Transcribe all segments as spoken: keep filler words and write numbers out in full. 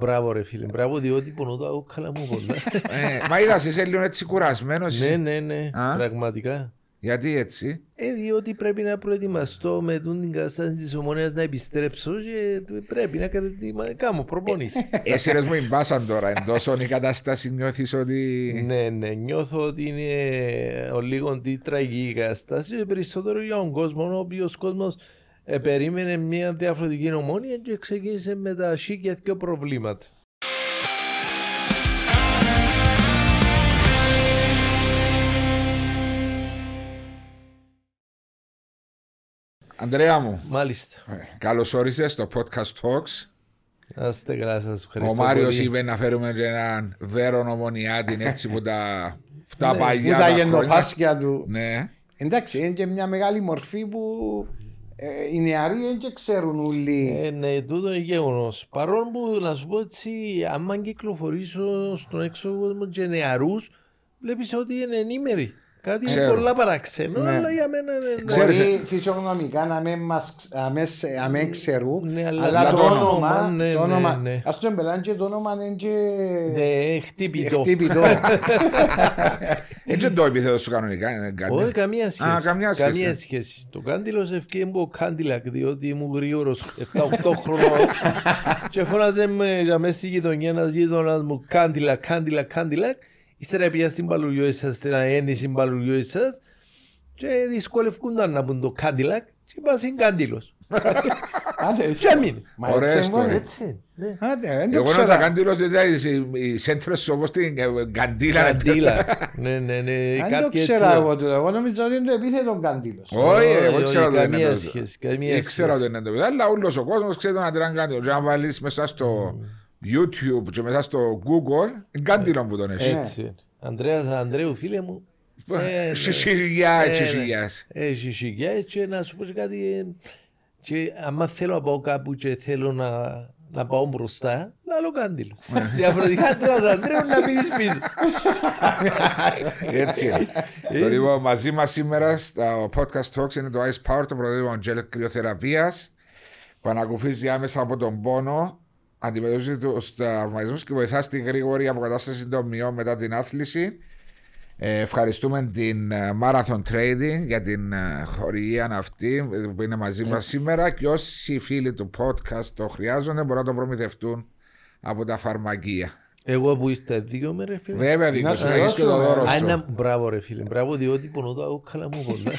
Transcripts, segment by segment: Μπράβο ρε φίλε, μπράβο, διότι πονώ το άουκαλα μου πολλά. Μα είδας, είσαι λίγο έτσι κουρασμένος. Ναι, ναι, ναι, πραγματικά. Γιατί έτσι? Ε, διότι πρέπει να προετοιμαστώ με την κατάσταση της Ομονίας να επιστρέψω και πρέπει να κάνω προπονήσεις. Εσύ ρε μου εμπάσαν τώρα, εντός όνει η κατάσταση νιώθεις ότι... Ναι, ναι, νιώθω ότι είναι λίγο τραγική η κατάσταση, περισσότερο για τον κόσμο, ο οποίος κόσμος Ε, περίμενε μια διαφορετική Ομόνοια και ξεκίνησε με τα σίκια και προβλήματα. Ανδρέα μου, μάλιστα. Ε, καλώς όρισες στο Podcast Talks. Άστε καλά, σας ευχαριστώ. Ο Μάριος είπε να φέρουμε έναν βέρον Ομονιάτη έτσι που τα, τα ναι, παλιά που τα, τα γεννοπάσκια του. Ναι. Εντάξει, είναι και μια μεγάλη μορφή που... Ε, οι νεαροί δεν ξέρουν ουλί. Ε, ναι, τούτο είναι γεγονός. Παρόλο που να σου πω έτσι, άμα κυκλοφορήσω στον έξω κόσμο και νεαρούς, βλέπεις ότι είναι ενήμεροι. Κάτι ξέρω. Είναι πολλά παραξενό, ναι. Αλλά για μένα είναι. Ξέρεις, μπορεί φυσιογνωμικά να μην ξέρουν, ναι, αλλά, αλλά το όνομα. Ναι, το όνομα ναι, ναι. Ας το εμπελάνε και το όνομα είναι και... Ναι, χτύπητο. Χτύπητο. Έτσι το επίθετο σου κανονικά. Όχι, καμία σχέση. Α, καμία σχέση. Καμία σχέση. Το κάντυλος ευκαιρία μου ο Κάντυλακ, διότι ήμουν γρήγορος εφτά οκτώ χρονών και φώναζε μέσα στη γειτονιά ένας γείτονας μου Κάντυλακ, Κάντυλακ, Κάντυλακ. Ύστερα πήγα στην παλουριό σας, στην αέννη στην παλουριό σας και δυσκολευκούνταν να πούν το Κάντυλακ και είπα στην Κάντυλος. Ωραίες το έτσι. Εγώ να τα Κάντυλος δεν ήταν οι σέντρες όπως την Καντήλα. Αν το ξέρα εγώ τότε, εγώ νομίζω ότι είναι το επίθετο Κάντυλος. Όχι, εγώ ξέρω ότι είναι το επίθετο. Ξέρω ότι είναι το επίθετο, αλλά όλος ο κόσμος ξέρει να τραν Κάντυλος. Αν βάλεις μέσα στο YouTube και μετά στο Google, Κάντυλο που τον έχει. Έτσι. Ανδρέας, Ανδρέου φίλε μου. Συσυγιά, συσυγιάς. Συσυγιά και να σου πω κάτι... Και άμα θέλω να πάω κάπου και θέλω να, να πάω μπροστά, να λέω Κάντυλο. Διαφορετικά τρας Ανδρέου να μείνεις πίσω. Έτσι. Το λοιπόν, μαζί μας σήμερα στο Podcast Talks είναι το Ice Power, το πρωτότυπο γελ κρυοθεραπείας που ανακουφίζει άμεσα από τον πόνο, αντιμετωπίζει τους τραυματισμούς και βοηθά στη γρήγορη αποκατάσταση των μειών μετά την άθληση. Ε, ευχαριστούμε την Marathon Trading για την χορηγία αυτή που είναι μαζί yeah. μας σήμερα και όσοι φίλοι του podcast το χρειάζονται μπορούν να το προμηθευτούν από τα φαρμακεία. Εγώ που είστε δύο με ρε φίλε. Βέβαια δίκως, θα έχεις και το δώρο σου. Μπράβο ρε φίλε, μπράβο διότι πονώ το άουκαλα μου πολλά.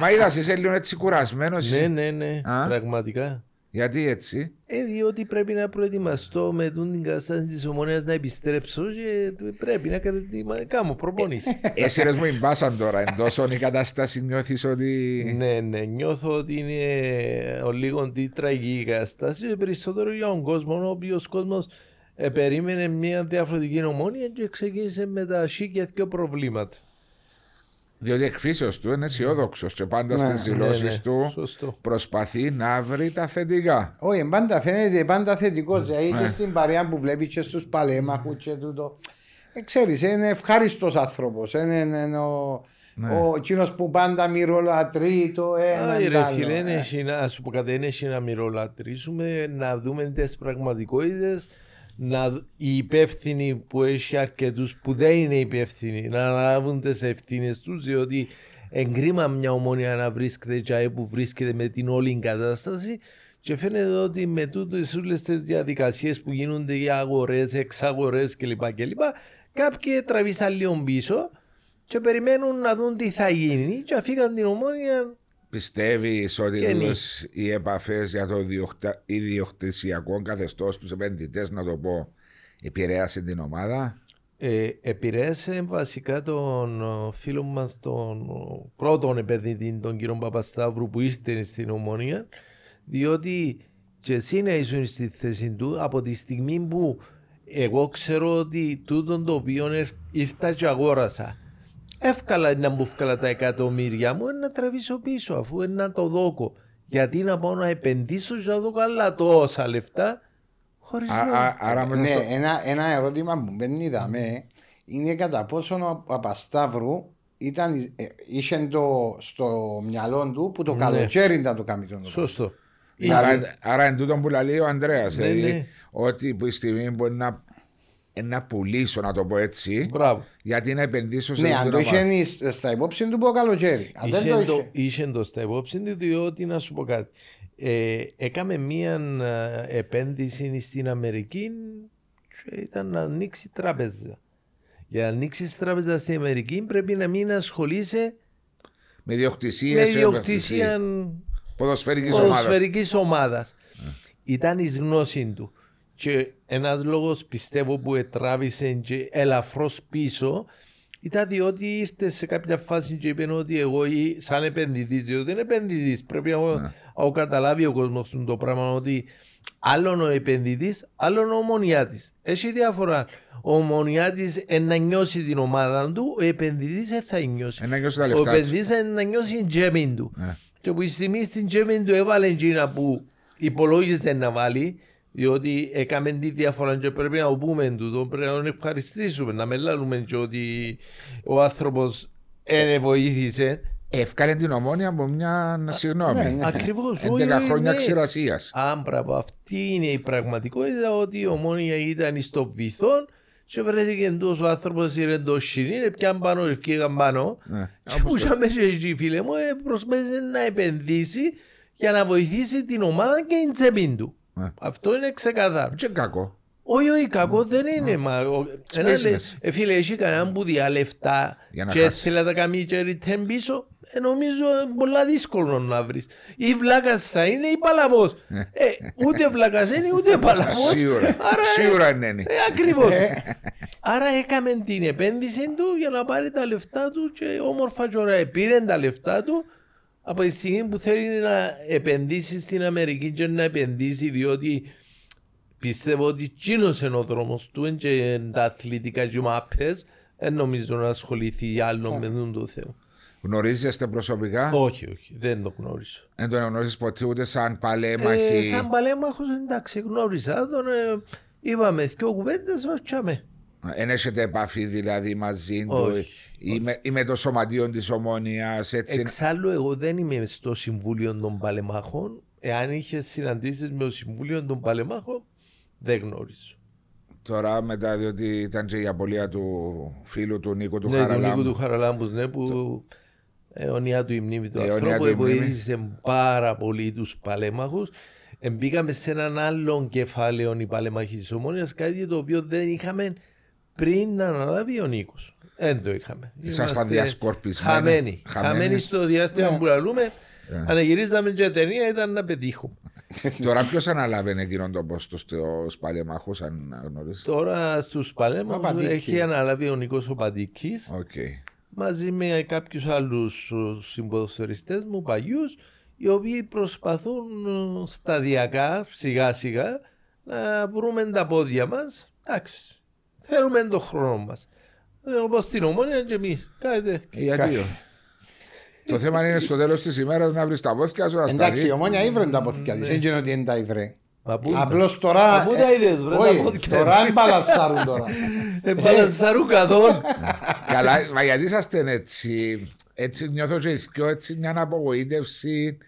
Μα είδας είσαι λίγο έτσι κουρασμένος. Ναι, ναι, ναι, πραγματικά. Γιατί έτσι? Ε, διότι πρέπει να προετοιμαστώ με την κατάσταση της Ομονίας να επιστρέψω και πρέπει να κάνω προπονήσεις. Εσύ ρε μου εμπάσαν τώρα, εντός όνει η κατάσταση νιώθεις ότι... Ναι, ναι, νιώθω ότι είναι λίγο τραγική η κατάσταση, περισσότερο για τον κόσμο, ο οποίος κόσμος ε, περίμενε μια διαφορετική Ομόνοια και ξεκίνησε με τα σίκια και προβλήματα. Διότι εκφύσεως του είναι αισιόδοξος και πάντα ναι, στις δηλώσεις ναι, ναι. του σωστό. Προσπαθεί να βρει τα θετικά. Όχι, πάντα φαίνεται πάντα θετικός. Ναι. Δηλαδή ναι. στην παρέα που βλέπεις και στους παλέμαχους και τούτο. Ε, ξέρεις, είναι ευχάριστος άνθρωπος. Είναι, είναι ο, ναι. ο, ο εκείνος που πάντα μυρολατρεί το ένα και το άλλο. Φίλε, ε. είναι, ας σου πω κάτι, είναι να μυρολατρήσουμε, να δούμε τις πραγματικότητες. Να, οι υπεύθυνοι που έχει αρκετούς που δεν είναι υπεύθυνοι να αναλάβουν τις ευθύνες τους, διότι εγκρίμα μια Ομόνοια να βρίσκεται και που βρίσκεται με την όλη κατάσταση και φαίνεται ότι με τούτες όλες τις διαδικασίες που γίνονται για αγορές, εξαγορές κλπ, κλπ κάποιοι τραβήσαν λίγο πίσω και περιμένουν να δουν τι θα γίνει και αφήκαν την Ομόνοια. Πιστεύεις ότι οι επαφές για το ιδιοκτησιακό καθεστώς τους επενδυτές, να το πω, επηρέασε την ομάδα? Ε, επηρέασε βασικά τον φίλο μας, τον πρώτον επενδυτή, τον κύριο Παπασταύρου που ήρθε στην Ομόνοια, διότι και εσύ να ήσουν στη θέση του από τη στιγμή που εγώ ξέρω ότι τούτον το οποίο ήρθα και αγόρασα. Εύκολα να μου έφκαλα τα εκατομμύρια μου να τραβήσω πίσω αφού είναι να το δώκω. Γιατί να πάω να επενδύσω και να δω καλά τόσα λεφτά χωρίς λόγο. Ναι, ένα, ένα ερώτημα που δεν είδαμε είναι κατά πόσο ο Παπασταύρου είχε το, στο μυαλό του που το ναι. καλοκαίρι ήταν το καμιτρό. Σωστό. Άρα, άρα εν τούτον που λέει ο Ανδρέας, ναι, δηλαδή, ναι. Ότι που η στιγμή μπορεί να, να πουλήσω, να το πω έτσι. Μπράβο. Γιατί να επενδύσω σε ναι, αν το είχε στα υπόψη του, πω καλοκαίρι. Είχε το στα υπόψη του, διότι να σου πω κάτι. Ε, έκαμε μία επένδυση στην Αμερική και ήταν να ανοίξει τράπεζα. Για να ανοίξει τράπεζα στην Αμερική πρέπει να μην ασχολείσαι με ιδιοκτησία ποδοσφαιρικής ομάδας. Yeah. Ήταν η γνώση του. Και ένας λόγος πιστεύω που ετράβησε και ελαφρώς πίσω ήταν διότι ήρθε σε κάποια φάση και είπε ότι εγώ σαν επενδυτής, διότι δεν επενδυτής, πρέπει να yeah. καταλάβει ο κόσμος το πράγμα ότι άλλον ο επενδυτής, άλλον ο ομονιάτης. Έχει διαφορά. Ο ομονιάτης να νιώσει την ομάδα του, ο επενδυτής δεν θα νιώσει. Ο επενδυτής να νιώσει την τσέπη του. Yeah. Και που η στιγμή στην τσέπη του έβαλε εκείνα που υπολόγιζε να βάλει, διότι έκαμε τη διαφορά και πρέπει να το πούμε τούτο, πρέπει να τον ευχαριστήσουμε, να μελάνουμε και ότι ο άνθρωπος δεν βοήθησε. Έφκανε την Ομόνοια από μια συγγνώμη. Ναι, ναι. Ακριβώς. έντεκα χρόνια ναι. ξηρασίας. Άμπραβο, αυτή είναι η πραγματικότητα, ότι η Ομόνοια ήταν στο βυθόν και βρέθηκε εντός ο άνθρωπος ηρεντοσυνή, πιαν πάνω, ευκήγαν πάνω ναι. και πούσα μέσα εκεί φίλε μου, προσπάθησε να επενδύσει για να βοηθήσει την ομάδα και την τσέπη του. Ναι. Αυτό είναι ξεκαθάρο. Και κακό. Όχι, όχι, κακό δεν είναι. Φίλε, εσύ κανέναν που διάλευτα και θέλει να τα κάνει και return πίσω, νομίζω πολλά δύσκολο να βρεις. Ή βλάκας θα είναι ή παλαβός. Ούτε βλάκας είναι ούτε παλαβός. Σίγουρα είναι. Ακριβώς. Άρα έκαμε την επένδυση του για να πάρει τα λεφτά του και όμορφα και ωραία. Πήρε τα λεφτά του από τη στιγμή που θέλει να επενδύσει στην Αμερική και να επενδύσει διότι πιστεύω ότι τσίνος είναι ο δρόμος του και τα αθλητικά και μάπες δεν νομίζω να ασχοληθεί άλλο με τον το θέμα. Γνωρίζεστε προσωπικά? Όχι, όχι, δεν το γνώρισα. Δεν τον γνώριζες ποτέ ούτε σαν παλέμαχη? Ε, σαν παλέμαχος εντάξει γνώρισα τον, ε, είπαμε δυο κουβέντες μας τσάμε. Εν έχετε επαφή δηλαδή μαζί του όχι, ή, όχι. Με, ή με το σωματείο της Ομόνοιας έτσι? Εξάλλου εγώ δεν είμαι στο Συμβούλιο των Παλεμάχων. Εάν είχε συναντήσεις με το Συμβούλιο των Παλεμάχων δεν γνώριζω. Τώρα μετά διότι ήταν και η απολία του φίλου του Νίκου του ναι, Χαραλάμπου. Ναι, του Νίκου του Χαραλάμπους, ναι, που το... αιωνιά του η μνήμη του ανθρώπου βοήθησε πάρα πολύ τους παλέμαχους. Μπήκαμε σε έναν άλλον κεφάλαιο οι παλέμαχοι της Ομόνοιας, κάτι το οποίο δεν είχαμε πριν να αναλάβει ο Νίκος. Δεν το είχαμε. Ήσασταν διασκορπισμένοι. Χαμένοι. Χαμένοι. Χαμένοι στο διάστημα yeah. που λαλούμε. Yeah. Αναγυρίζαμε και ταινία, ήταν να πετύχουμε. Τώρα ποιος αναλάβαινε εκείνον τον πόστο στους παλέμαχους, αν γνωρίζεις? Τώρα στους παλέμαχους έχει αναλάβει ο Νίκος ο Παδίκης okay. μαζί με κάποιους άλλους συμποδοσφαιριστές μου παλιούς, οι οποίοι προσπαθούν σταδιακά, σιγά σιγά να βρούμε τα πόδια μας. Εντάξει, θέλουμε τον χρόνο μας. Όπως την Ομόνοια και εμείς, κάτι τέτοιο. Γιατί το θέμα είναι στο τέλος της ημέρας να βρεις τα πόθηκια σου. Εντάξει, η Ομόνοια ήβρε τα πόθηκια της, έγινε ότι δεν τα ήβρε. Απλώς τώρα... Πού τα είδες βρε τα πόθηκια? Τώρα εμπαλασσάρουν τώρα. Εμπαλασσάρουν καθόλου. Καλά, μα γιατί είσαστε έτσι, έτσι νιώθω και ηθικιό, έτσι μια απογοήτευση.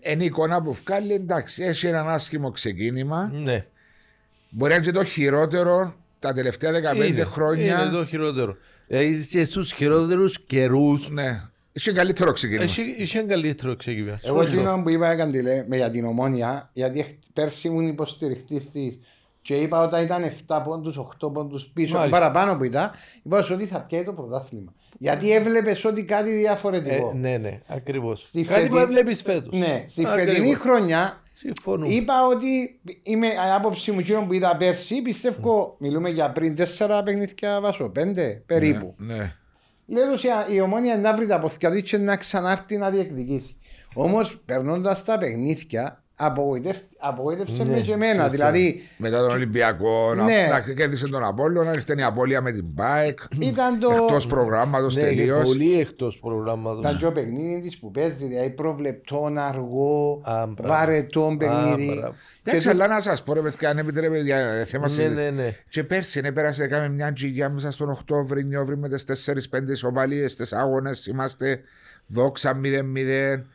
Εν εικόνα που βγάλει, εντάξει, έχει έναν άσχημο ξεκίνημα. Μπορεί να είναι και το χειρότερο τα τελευταία δεκαπέντε χρόνια. Είναι το χειρότερο. Είσαι στους χειρότερους καιρούς. Είχε καλύτερο ξεκίνημα. Είχε καλύτερο ξεκίνημα. Εγώ εκείνο που είπα έκανε τηλέ για την Ομόνοια, γιατί πέρσι ήμουν υποστηριχτής της και είπα όταν ήταν εφτά πόντους, οκτώ πόντους πίσω, μάλιστα. παραπάνω που ήταν, είπα ότι θα πιάει το πρωτάθλημα. Γιατί έβλεπες ότι κάτι διαφορετικό. Ε, ναι, ναι, ακριβώς. Στη κάτι φετι... που έβλεπες φέτος. Ναι, στη ακριβώς. φετινή χρονιά συμφωνούμε. Είπα ότι είμαι άποψη μου εκείνο που είδα πέρσι, πιστεύω, mm. μιλούμε για πριν τέσσερα παιχνίδια βάσω, πέντε περίπου. Ναι, ναι. Λέω ότι η Ομόνοια να βρει τα ποθηκιά και να ξανάρθει να διεκδικήσει. Όμως περνώντας τα παιχνίδια απογοήτευσε με και εμένα. Δηλαδή, μετά τον Ολυμπιακό, ναι. να κέρδισε τον Απόλλωνα, ήρθε η απώλεια με την ΑΕΚ. Ήταν το... εκτός προγράμματος ναι, τελείως. Είναι πολύ εκτός προγράμματος. Ήταν και ο παιχνίδι της που παίζει, δηλαδή προβλεπτόν, αργό, βαρετόν παιχνίδι. Εντάξει, αλλά να σας πω ρε παιδιά, αν επιτρέπετε για θέμα συζήτηση. Και πέρσι πέρασε, έκαμε μια τζιγιά μέσα στον Οκτώβρη, Νιόβρη με τις τέσσερις πέντε ισοπαλίες, τις άγωνες, είμαστε δόξα μηδέν μηδέν.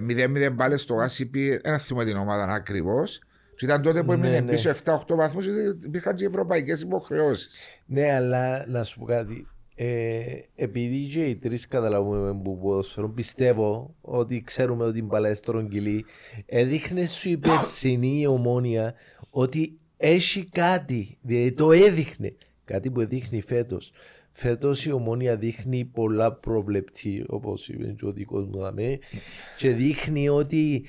μηδέν μηδέν μπάλες στο Γάσιπι, ένα θυμό την ομάδα ακριβώς. Και ήταν τότε που έμεινε ναι, πίσω ναι. εφτά οκτώ βαθμούς, υπήρχαν και ευρωπαϊκές υποχρεώσεις. Ναι, αλλά να σου πω κάτι. Ε, επειδή και οι τρεις καταλαβαίνουμε που ποδοσφαιρό, πιστεύω ότι ξέρουμε ότι η Παλαιστρών Κιλή έδειχνε σου η περσινή Ομόνοια ότι έχει κάτι, δηλαδή το έδειχνε, κάτι που δείχνει φέτος. Φέτος η Ομόνοια δείχνει πολλά προβλεπτή, όπως είπε και ο δικός μου δαμέ, και δείχνει ότι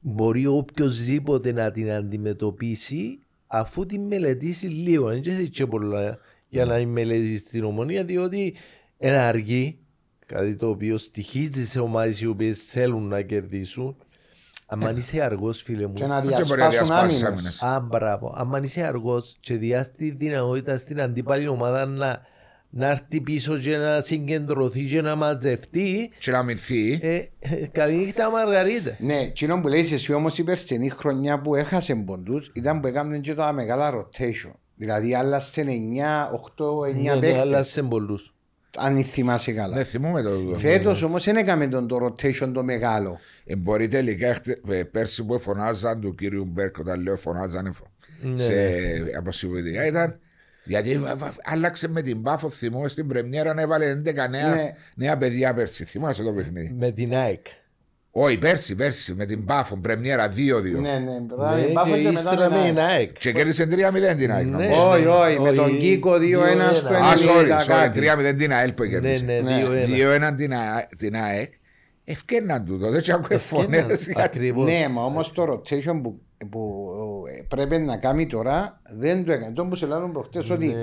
μπορεί οποιοςδήποτε να την αντιμετωπίσει αφού την μελετήσει λίγο, δεν ξέρει πολλά για να μελετήσει την Ομόνοια, διότι είναι αργή, κάτι το οποίο στοιχίζει σε ομάδες οι οποίες θέλουν να κερδίσουν. Αν είσαι αργός, φίλε μου, και να διασπάσουν άμυνες. Α, μπράβο. Αν είσαι αργός και διάστη δυνατότητα στην αντίπαλη ομάδα να, να έρθει πίσω και να συγκεντρωθεί και να μαζευτεί και να μυρθεί, ε, καλή νύχτα Μαργαρίτα. Ναι, κοινό που λέει εσύ όμως η περσινή χρονιά που έχασε ποντούς ήταν που έκαναν και τα μεγάλα rotation. Δηλαδή άλλασαν εννιά, οκτώ, εννιά παίχτες. Άλλασαν πολλούς. Αν θυμάσαι καλά. Ναι, θυμούμε το δουλειά. Φέτος όμως δεν έκαμε τον το rotation το μεγάλο. Ε, μπορεί τελικά πέρσι που φωνάζαν του κύριου Μπέρκ, όταν λέω φωνάζαν ναι, σε ναι. αποσυμβητικά ήταν γιατί άλλαξε με την Πάφο, θυμώ στην πρεμιέρα να έβαλε έντεκα νέα, ναι. νέα παιδιά πέρσι. Θυμάσαι το παιχνίδι. Με την ΑΕΚ. Όχι, πέρσι, πέρσι, με την Πάφο, πρεμιέρα δύο δύο. Ναι, ναι, πράγματι. Και ύστερα με την ΑΕΚ. Και κέρδισε τρία μηδέν την ΑΕΚ. Όχι, όχι, με τον Κίκο δύο ένα στο ενενήντα. Α, sorry, τρία μηδέν την ΑΕΚ που κέρδισε. δύο ένα την ΑΕΚ. Ευκέναν τούτο, δεν τσακούε φωνές. Ναι, μα όμως το rotation που πρέπει να κάνει τώρα δεν το έκανε. Τον που σε λάλλον προχτές ότι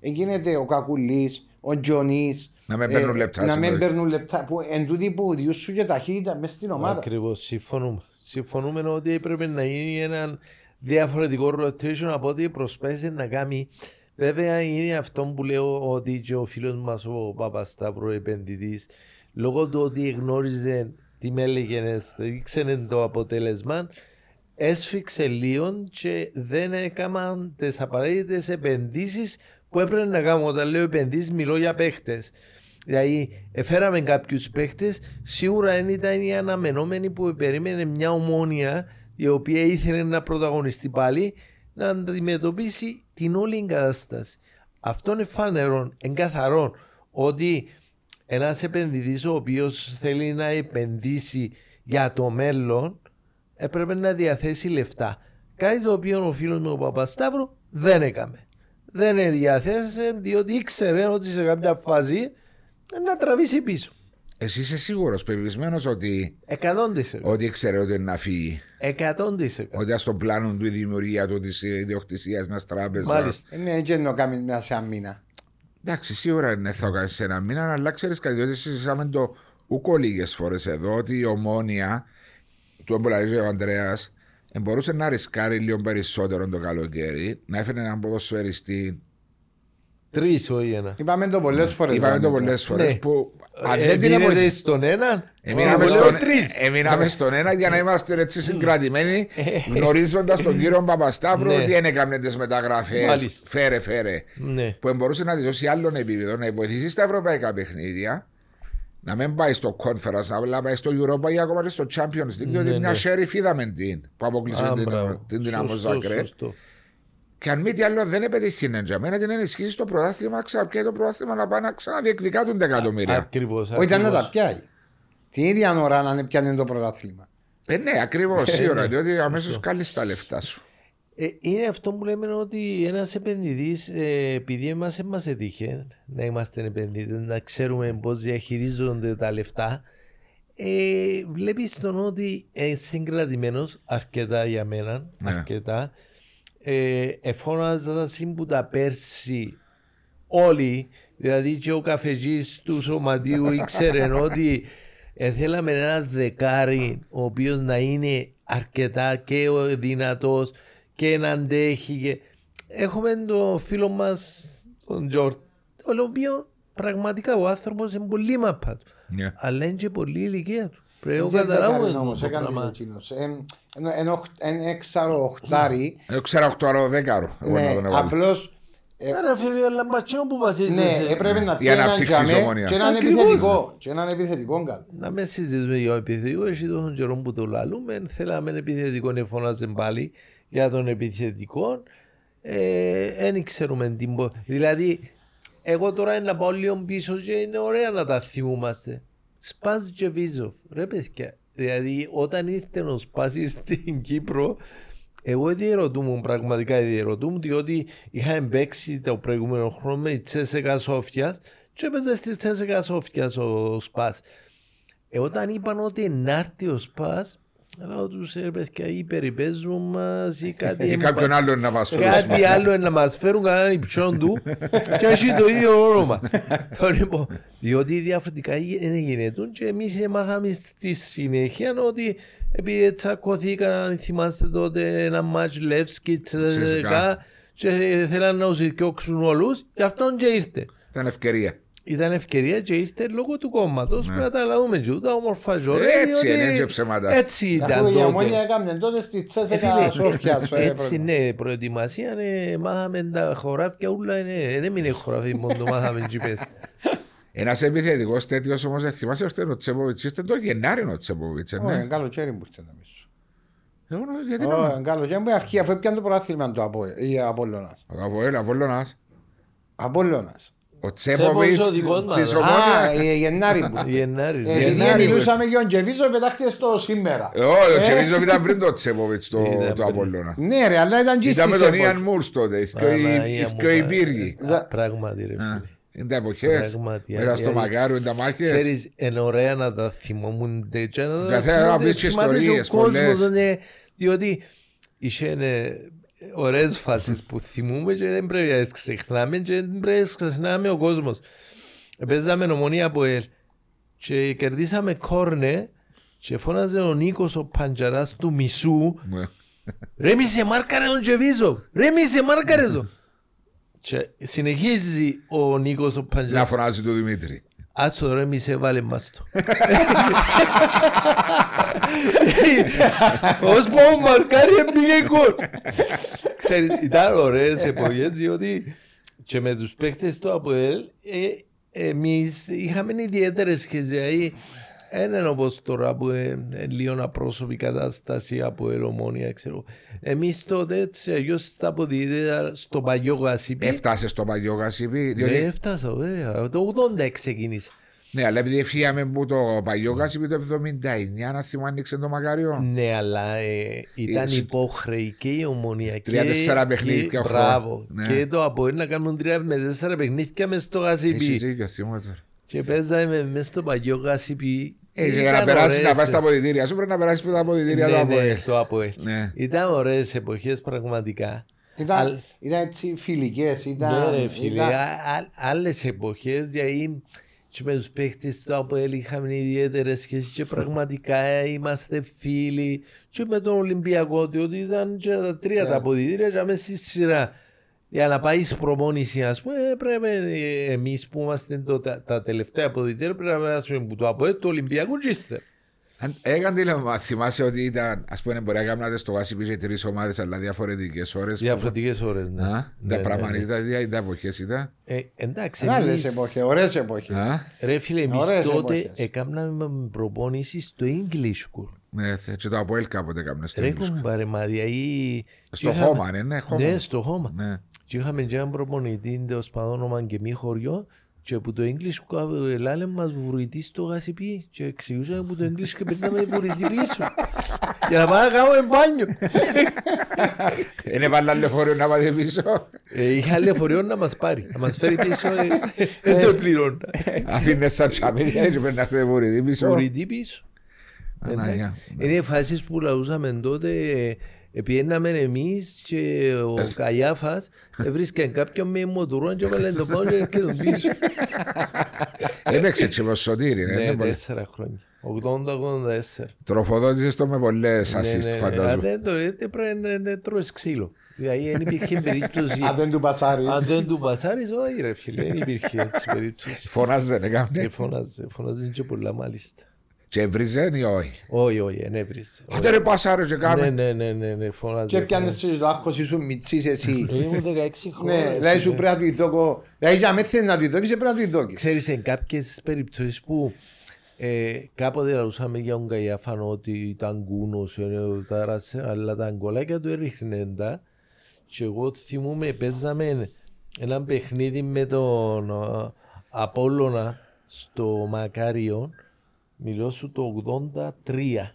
γίνεται ο Κακουλής, ο Τζονής. Να μην παίρνουν λεπτά. Να μην παίρνουν λεπτά. Εν τούτη που διούσουν και ταχύτητα μέσα στην ομάδα. Ακριβώς. Συμφωνούμε. Συμφωνούμε ότι πρέπει να γίνει ένα διαφορετικό rotation από ό,τι προσπάθησε να κάνει. Βέβαια είναι αυτό που λέω ότι και ο φίλος μας ο Παπασταύρου επενδυτής, λόγω του ότι γνώριζε τι με έλεγε, ήξερε το αποτέλεσμα, έσφιξε λίγο και δεν έκαναν τις απαραίτητες επενδύσεις που έπρεπε να κάνουμε. Όταν λέω επενδύσεις, μιλώ για παίχτες. Δηλαδή, έφεραμε κάποιους παίχτες, σίγουρα δεν ήταν οι αναμενόμενοι που περίμενε μια Ομόνοια η οποία ήθελε να πρωταγωνιστεί πάλι, να αντιμετωπίσει την όλη εγκατάσταση. Αυτό είναι φανερό, εγκαθαρό, ότι ένας επενδυτής ο οποίος θέλει να επενδύσει για το μέλλον, έπρεπε να διαθέσει λεφτά. Κάτι το οποίο ο φίλος μου ο Παπασταύρου δεν έκαμε. Δεν ενδιαθέσε διότι ήξερε ότι σε κάποια φάση να τραβήσει πίσω. Εσύ είσαι σίγουρος, πεπισμένος ότι. εκατό τοις εκατό Ότι ήξερε ότι είναι να φύγει. εκατό τοις εκατό Ότι ας το πλάνο του η δημιουργία του της ιδιοκτησίας μιας τράπεζας. Μάλιστα. Ναι, έτσι εννοώ κάνει μια σε ένα μήνα. Εντάξει, σίγουρα είναι θα κάνει σε ένα μήνα, αλλά ξέρεις κάτι, διότι συζητάμε το ούκο λίγες φορές εδώ ότι η Ομόνοια του εμπολαρίζει ο Ανδρέας. Μπορούσε να ρισκάρει λίγο περισσότερο το καλοκαίρι, να έφερε έναν ποδοσφαιριστή. Τρεις, όχι ένα. Είπαμε το πολλές φορές. Είπαμε το πολλές φορές. Εμείνατε στον έναν. Εμείναμε στον έναν για να είμαστε έτσι συγκρατημένοι, γνωρίζοντας τον κύριο Παπασταύρου ότι δεν έκανε τις μεταγραφές. Φέρε, φέρε. Που μπορούσε να τη δώσει άλλον επίπεδο, να βοηθήσει στα ευρωπαϊκά παιχνίδια. Να μην πάει στο Conference, να πάει στο Europa ή ακόμα και στο Champions League, διότι μια Sheriff είδαμε την που αποκλείσαν την Δυναμό Ζάγκρεπ. Και αν μη τι άλλο δεν επετύχει για μένα, την ενισχύσει στο πρωτάθλημα και το πρωτάθλημα να πάει να ξαναδιεκδικάτουν τα εκατομμύρια. Ακριβώς. Όχι, ήταν να τα πιάει. Την ίδια ώρα να πιάνει το πρωτάθλημα. Ε, ναι, ακριβώς, σίγουρα, διότι αμέσως κάλυψε τα λεφτά σου. Είναι αυτό που λέμε ότι ένας επενδυτής, επειδή εμάς μας έτυχε να είμαστε επενδυτές, να ξέρουμε πώς διαχειρίζονται τα λεφτά, ε, βλέπεις τον ότι ε, συγκρατημένος αρκετά για μένα, ναι. αρκετά, ε, εφώναζας που τα πέρσι όλοι, δηλαδή και ο καφετζής του σωματίου ήξερε ότι ε, θέλαμε ένα δεκάρι ο οποίος να είναι αρκετά και δυνατός και να αντέχει. Και... Έχουμε τον φίλο μας, τον Τζορτ, ο οποίος πραγματικά ο άνθρωπος είναι πολύ μαπά του. Yeah. Αλλά είναι και πολύ ηλικία του. Πρέπει να καταλάβουμε όμως, έκανε το εκείνος. Ένα έξαρο οχτάρι. Ένα έξαρο οχτάρο δέκαρο. Απλώς για να ψήξεις Ομόνοια. Και έναν επιθετικό. Και έναν επιθετικό καλό. Να με συζητήσουμε για επιθετικό. Εσύ τον καιρό που το λαλούμε, θέλαμε επιθετικό να φωνάζουμε πάλι για τον επιθετικό. Δεν ξέρουμε τίποτα. Δηλαδή, εγώ τώρα να πάω λίγο πίσω και είναι ωραία να τα θυμούμαστε. Σπάσοφ και Βίζοφ. Ρε παιδιά. Δηλαδή, όταν ήρθε ο Σπάσης στην Κύπρο, εγώ διερωτούμουν, πραγματικά διερωτούμουν, διότι είχα παίξει το προηγούμενο χρόνο με τη Τσέσεκα Σόφια και έπαιζε στη Τσέσεκα Σόφια ο Σπάς. Ε, όταν είπαν ότι ενάρτη ο Σπάς, αλλά τους έπαιζε και οι περιπέζουν μας ή κάτι κάποιον άλλο να μας φέρουν. Κάτι άλλο να μας φέρουν, κανέναν υψιόν του και έχει το ίδιο όνομα. Διότι διαφορετικά είναι γυναιτούν και εμείς μάθαμε στη συνέχεια ότι επειδή τσακωθήκαν, αν θυμάστε τότε, ένα μάτς Λεύσκι και θέλαν να τους διώξουν όλους, γι' αυτόν και ήρθε. Ήταν ευκαιρία. Ήταν ευκαιρία και ήρθε λόγω του κόμματος. Πρέπει να τα λαούμε και ούτε όμορφα ζώδια. Έτσι είναι και ψεμάτα. Έτσι ήταν τότε. Η Ομόνοια έκαναν τότε στη Τσέσεκα Σόφια. Έτσι είναι, προετοιμασία. Μάθαμε τα χωράφια ούλα. Δεν είναι χωράφι μόνο το μάθαμε τζιπές. Ένας επιθετικός τέτοιος όμως δεν θυμάσαι ήρθε ο Τσέποβιτς. Ήρθε το Γενάρη ο Τσέποβιτς. Όχι, είναι καλό τσέρι που ήρθε να μίσω. Γιατί να μην. Καλό τσέρι που αρχή αφού έπιαν το πρωτάθλημα του Απόλλωνας. Απόλλωνας. Απόλλωνας. Ο Τσέποβιτς της Ομόνοιας. Α, Γενάρη που ήρθε. Επειδή μιλούσαμε για τον Τσεβίζο πετάχτηκε στο σήμερα. Όχι, ο Τσεβίζο ήταν πριν το Τσέποβιτς του Απόλλωνα. Ναι ρε, αλλά ήταν και στις εποχές. Είναι τα εποχές, μετά στο Μακάριο, είναι τα μάχες. Ξέρεις, είναι ωραία να τα θυμόμουν τέτοια. Να θέλω να πεις και ιστορίες πολλές. Διότι είχε ωραίες φάσεις που θυμούμε και δεν πρέπει να ξεχνάμε. Και δεν πρέπει να ξεχνάμε ο κόσμος. Παίζαμε Ομόνοια Αποέλ και κερδίσαμε κόρνε και φώναζε ο Νίκος ο Παντζαράς του μισού. Ρε μη σε μάρκαρε τον Τσεβίζο, ρε μη σε μάρκαρε το. Και συνεχίζει ο Νίκος ο Παντζάρας να φωνάζει τον Δημήτρη. Άστο ρε μη σε βάλε μας το. Ως πω μαρκάρει εμπήγε κόρ. Ξέρεις, ήταν ωραίες εποχές διότι και με τους παίχτες του Αποέλ εμείς είχαμε ιδιαίτερες σχέσεις. Δεν είναι όπως τώρα που είναι λίγο απρόσωπη κατάσταση από Ελωμόνια, ξέρω. Εμείς τότε έτσι αλλιώς τα αποδίδερα στο παλιό γασίπι. Έφτασες στο παλιό γασίπι. Ναι, έφτασα, βέβαια. Το ογδόντα έξι ξεκίνησε. Ναι, αλλά επειδή έφυγαμε που το παλιό γασίπι το εβδομήντα εννιά, να θυμάμαι άνοιξε το Μακάριο. Ναι, αλλά ε, ήταν Ήσ... υπόχρεη και η Ομόνοια και... τρία τέσσερα παιχνίδια. Μπράβο. Ναι. Και το Αποέλ να κάνουν τρία με τέσσερα παιχνίδια μες στο γασίπι. Και παίζαμε μέσα στο παλιό γασίπι. Για να περάσεις να πας στα αποδυτήρια σου πρέπει να περάσεις από τα αποδυτήρια του Αποέλ. Ναι, το Αποέλ. Ήταν ωραίες εποχές πραγματικά. Ήταν έτσι φιλικές. Ναι ρε φίλε, άλλες εποχές γιατί και με τους παίχτες του Αποέλ είχαμε ιδιαίτερες σχέσεις και πραγματικά είμαστε φίλοι και με τον Ολυμπιακό διότι ήταν και τα τρία τα αποδυτήρια και μέσα στη σειρά. Για να πάει στην προπόνηση, ας πούμε, πρέπει εμείς που είμαστε το, τα, τα τελευταία αποδυτήρια πρέπει να περάσουμε από το Αποέλ, το Ολυμπιακό και ύστερα. Έκανε τηλεμά, θυμάσαι ότι ήταν, ας πούμε, μπορεί να κάνατε στο γασίπι και τρεις ομάδες, αλλά διαφορετικές ώρες. Διαφορετικές ώρες, ναι. Τα ναι, πραγματικά ναι, ναι. Ήταν εποχές, ήταν. Ε, εντάξει, εμείς... εποχές, ωραίες εποχές. Ρε φίλε, εμείς τότε έκαναμε προπόνηση στο English School. Ναι, και το Αποέλ κάποτε έκαναμε στο English School. Στο χώμα, ναι, χώμα. Ναι, στο χώμα. Και είχαμε και έναν προπονητή, το σπαδόνομαν και μη χωριό και από το English λένε μας βουρητή στο γασιπί και εξηγούσαμε από το English και περνάμε βουρητή πίσω για να πάμε να κάνουμε μπάνιο. Είναι βάλα λεωφορείο να πάτε πίσω. Είχα λεωφορείο να μας πάρει, να μας φέρει πίσω, δεν το πληρώνω. Αφήνες σαν τσαμίδια και περνάτε βουρητή πίσω. Βουρητή πίσω. Είναι φάσεις που λαούσαμε τότε. Επιέναμε εμείς και ο Καγιάφας βρίσκαν κάποιον με μοτουρόν και έβαλαν το πάνω και τον πίσω. Έπαιξε και με Σωτήρι. Ναι, τέσσερα χρόνια. ογδόντα ογδόντα τέσσερα. Τροφοδότησες το με πολλές ασίστ φαντάζομαι. Πρέπει να τρώεις ξύλο. Δηλαδή δεν υπήρχε περίπτωση. Αν δεν του πασάρεις. Αν δεν του πασάρεις, όχι ρε φίλε, δεν υπήρχε έτσι περίπτωση. Φωνάζε, ναι, κάμνε. Φωνάζε, φωνάζε και πολλά μάλιστα. Σε βρίζεν ή όχι? Όχι, όχι, δεν βρίζε. Άντε ρε πασάρω και κάμε. Ναι, ναι, ναι, φωνάζε. Και πιάνεσαι το άγχος ήσουν μητσής εσύ. Ήμουν δεκαέξι χρόνια. Ναι, λέει σου πρέπει να του ειδόκω. Δηλαδή για μένα θέλει να του ειδόκεις και πρέπει να του ειδόκεις. Ξέρεις, σε κάποιες περιπτώσεις που κάποτε λαλούσαμε για τον Καϊάφανο ότι ήταν κούνος, αλλά τα αγκολάκια του έριχναν τα. Και εγώ θυμούμαι, παίζαμε ένα παιχνίδι με τον Απόλλωνα στο Μακάριον. Μιλώ σου το ογδόντα τρία.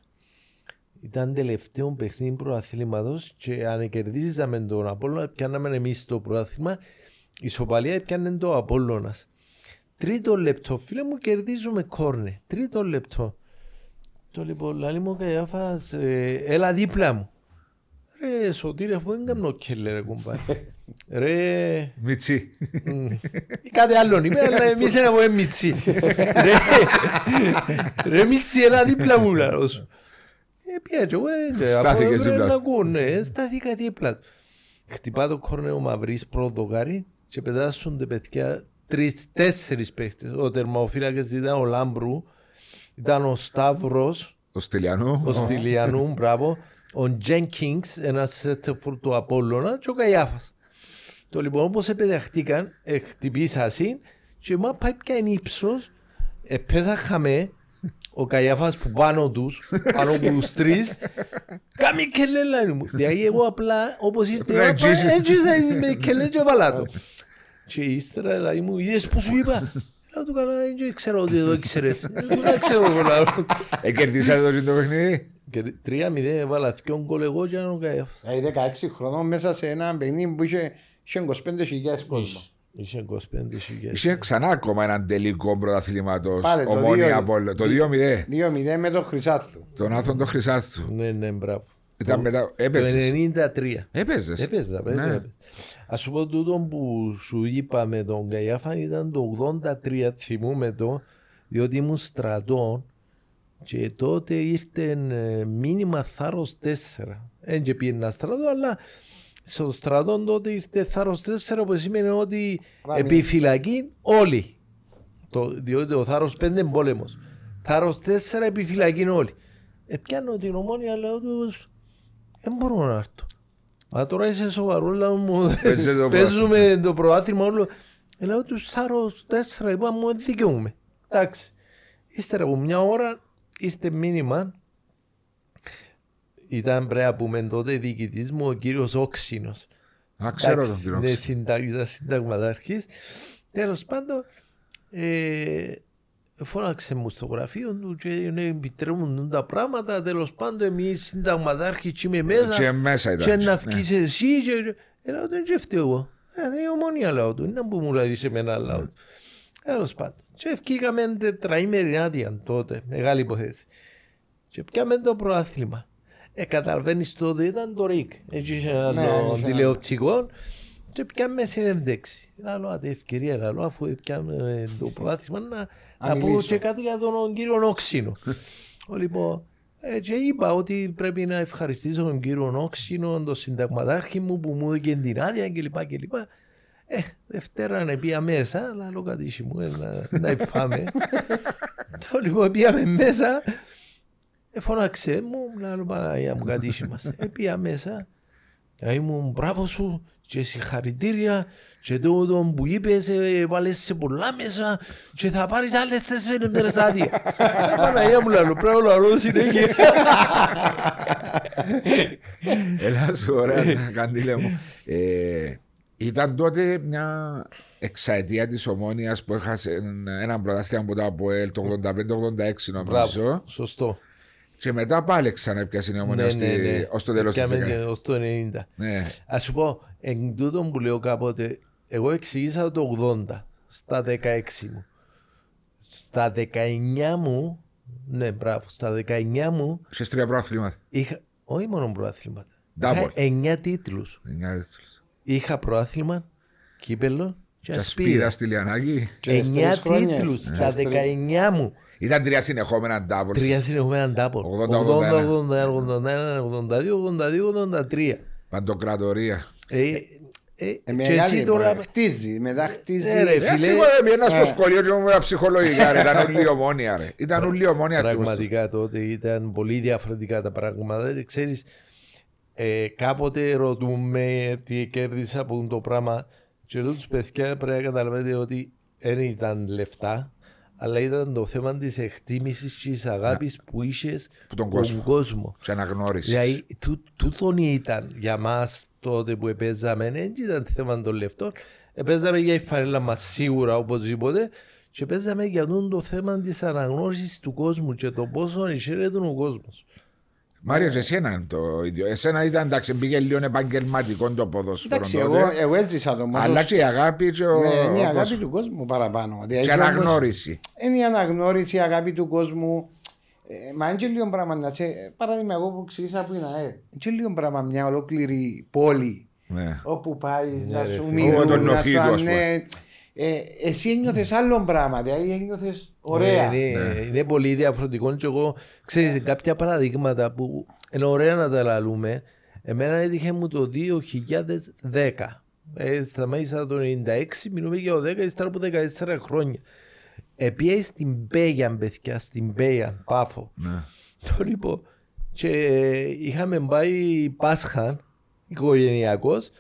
Ήταν τελευταίο παιχνίδι προαθλήματος και αν κερδίζαμε τον Απόλλωνα, πιάναμε εμείς το προαθλήμα, η σοπαλία πιάνε το Απόλλωνας. Τρίτο λεπτό, φίλε μου, κερδίζουμε κόρνε. Τρίτο λεπτό. Το λοιπόν, λαλί μου, Καϊάφας, ε, έλα δίπλα μου. Ρε Σωτήρια, αφού δεν κάνω κέλε ρε κουμπάρι. Ρε... Μιτσί. Κάτι άλλον είπε, αλλά εμείς ένα πούμε Μιτσί. Ρε Μιτσί, ένα δίπλα μου λαρό σου. Πιέτω, στάθηκες δίπλα. Στάθηκα δίπλα. Χτυπά το κόρνεο μαυρίς πρώτο γάρι και πετάσσονται παιδιά τρεις, τέσσερις παίχτες. Ο τερμαοφύλακας ήταν ο Λάμπρου, ήταν ο Σταύρος, ο Στυλιανού, ο Στυλιανού, μπράβο. Ο Τζένκινγκς, ένας σετεφόρ του Απόλλωνα και ο Καϊάφας. Το λοιπόν όπως επεδεχτήκαν, χτυπήσασαν και μα πάει πια εν ύψος, επέσαχαμε, ο Καϊάφας που πάνω τους, πάνω από τους τρεις, κάμι κελέλα μου. Δηλαδή εγώ απλά όπως ήρθε, έγιζα με κελέλα και έβαλα το. Και ύστερα δηλαδή μου, είδες που σου είπα. Του καλά, δεν ξέρω ότι εδώ ξέρεις. Δεν ξέρω πολλά. Εκερδίσατε το παιχνίδι. Τρία μηδέ, έβαλα δυο γκολ εγώ και έναν Καϊάφας. Δηλαδή δεκαέξι χρονών μέσα σε ένα παιχνίδι που είχε είκοσι πέντε χιλιάδες κόσμο. Είχε είκοσι πέντε χιλιάδες. Είχε ξανά ακόμα έναν τελικό πρωταθλήματος. Ομόνοια Απόλλων. Το δύο μηδέν. δύο μηδέν με τον Χρυσάθου. Τον Άθον τον Χρυσάθου. Ναι, ναι, μπράβο. Ήταν μετά, έπαιζες. Το ενενήντα τρία. Έπαιζες. Έπαιζα, ναι. Ας σου πω τούτο που σου είπα με τον Καϊάφα ήταν το ογδόντα τρία, θυμούμαι το, διότι ήμουν στρατών και τότε ήρθε μήνυμα θάρρος τέσσερα. Εν και πήγαινα στρατό, αλλά στο στρατόν τότε ήρθε θάρρος τέσσερα που σημαίνει ότι επιφυλακή όλοι. Το, διότι ο θάρρος πέντε είναι πόλεμος. Θάρρος τέσσερα επιφυλακή όλοι. Επιάνω την Ομόνοια, λέω τους, δεν μπορώ να έρθω. Μα τώρα είσαι σοβαρούλα μου, παίζουμε το προάθλημα όλο. Λέω τους θάρρος τέσσερα, είπα μου, δεν δικαιούμαι. Εντάξει, ύστερα από μια ώρα ήρθε μήνυμα. Ήταν πρέπει να πούμε τότε διοικητής μου ο κύριος Όξινος. Α, ξέρω τον κύριο Όξινο. Ήταν συνταγματάρχης. Τέλος πάντων, ε, φώναξε μου στο γραφείο του και να επιτρέπουν τα πράγματα. Τέλος πάντων, εμείς συνταγματάρχης και είμαι μέσα και, μέσα ήταν, και να βγεις ναι. Εσύ και... Λέω, δεν φταίω εγώ. Είναι η Ομόνοια λαό του, είναι που μου λέει σε μένα λαό του. Τέλος πάντων. Και ευκήκαμε τετραήμερη άδεια τότε, μεγάλη υποθέση. Και πιάμε το προάθλημα. Ε, καταλαβαίνεις τότε ήταν το ΡΙΚ. Έτσι είχε ένα τηλεοπτικό. Και πιάμε συνέντευξη. Λάλο, άτε ευκαιρία, λάλο, αφού πιάμε το προάθλημα να, να πω και κάτι για τον κύριο Όξινο. Λοιπόν, ε, και είπα ότι πρέπει να ευχαριστήσω τον κύριο Όξινο, τον συνταγματάρχη μου που μου έδωσε την άδεια κλπ. Ε, Δευτέρα να πήγα μέσα, αλλά λέω κατήσι μου, ε, να, να υφάμε. Το λοιπόν πήγαμε μέσα, ε, φώναξε μου, να λέω Παναγία μου κατήσι μας. Ε, πήγα μέσα, ε, ήμουν μπράβο σου και συγχαρητήρια και τότε που είπες ε, βάλες σε πολλά μέσα και θα πάρεις άλλες τέσσερις μέρες άδεια. Ε, Παναγία μου λέω, πρέπει να λέω συνέχεια. Έλα σου ωραία, καντήλε μου. Ε, Ήταν τότε μια εξαετία της Ομόνοιας που έχασε έναν πρωτάθλημα από το Αποέλ το ογδόντα πέντε ογδόντα έξι νομίζω. Μπράβο, σωστό. Και μετά πάλι ξανά πιάσε η Ομόνια ως το τέλος της δεκαετίας. Ως το ενενήντα. Ναι. Ας σου πω, εν τούτον που λέω κάποτε, εγώ εξηγήσα το ογδόντα στα δεκαέξι μου. Στα δεκαεννιά μου, ναι μπράβο, στα δεκαεννιά μου... Είχες τρία πρωταθλήματα. Όχι μόνο πρωταθλήματα. Είχα εννιά τίτλους. Είχα προάθλημα, κύπελλο και ασπίδα. Ασπίδα στη Λιανάκη. Εννιά τίτλους στα δεκαεννιά μου. Ήταν τρία συνεχόμενα ντάμπολ. Τρία συνεχόμενα ντάμπολ. ογδόντα ογδόντα ένα, ογδόντα δύο, ογδόντα δύο, ογδόντα τρία. Παντοκρατορία. Εμένα τώρα... χτίζει, μετά χτίζει. Ε, ρε, φίλε... Έμεινα στο σχολείο και ήμουν ψυχολογικά. Ρε, ήταν όλη η Ομόνοια. Ρε. Ήταν όλη η Ομόνοια. Πραγματικά τότε ήταν πολύ διαφορετικά τα πράγματα. Ξέρεις, ε, κάποτε ρωτούμε τι κέρδισα από το πράγμα. Και εδώ τους παιδιά πρέπει να καταλαβαίνετε ότι δεν ήταν λεφτά, αλλά ήταν το θέμα της εκτίμησης και της αγάπης που είχες τον κόσμο. κόσμο. Και αναγνώρισης. Δηλαδή, τούτον ήταν για μας τότε που παίζαμε, δεν ήταν θέμα των λεφτών. Παίζαμε για η φανέλα μας σίγουρα οπωσδήποτε και παίζαμε για το θέμα της αναγνώρισης του κόσμου και το πόσο χαίρεται ο κόσμος. Μάριος, εσένα το ίδιο. Εσένα ήταν, εντάξει, μπήκε λίγο επαγγελματικό το ποδόσφαιρο. Εντάξει, εγώ, εγώ έζησα το μόνος. Αλλά και η αγάπη και ο... Ναι, είναι η αγάπη του κόσμου παραπάνω. Και δηλαδή, αναγνώριση. Είναι η αναγνώριση, η αγάπη του κόσμου. Ε, μα είναι και λίγο πράγμα να σε... Παράδειγμα, εγώ που ξύρισα από την ΑΕΛ. Είναι και λίγο πράγμα μια ολόκληρη πόλη. Ναι. Όπου πάει ναι, να σου μοιρούν, να σου ανέ... Ε, εσύ ένιωθες άλλο πράγμα, δηλαδή ένιωθες ωραία. Ναι, ναι, ναι. Είναι πολύ διαφορετικό και εγώ, ξέρεις, ναι. Κάποια παραδείγματα που είναι ωραία να τα λαλούμε. Εμένα έτυχε μου το δύο χιλιάδες δέκα. Ε, σταμάτησα το ενενήντα έξι, μιλούμε για το δέκα, ύστερα από δεκατέσσερα χρόνια. Επία στην Πέγιαν, παιδιά, στην Πέγιαν, Πάφο. Ναι. Το λοιπόν, και είχαμε πάει Πάσχα, οικογενειακός.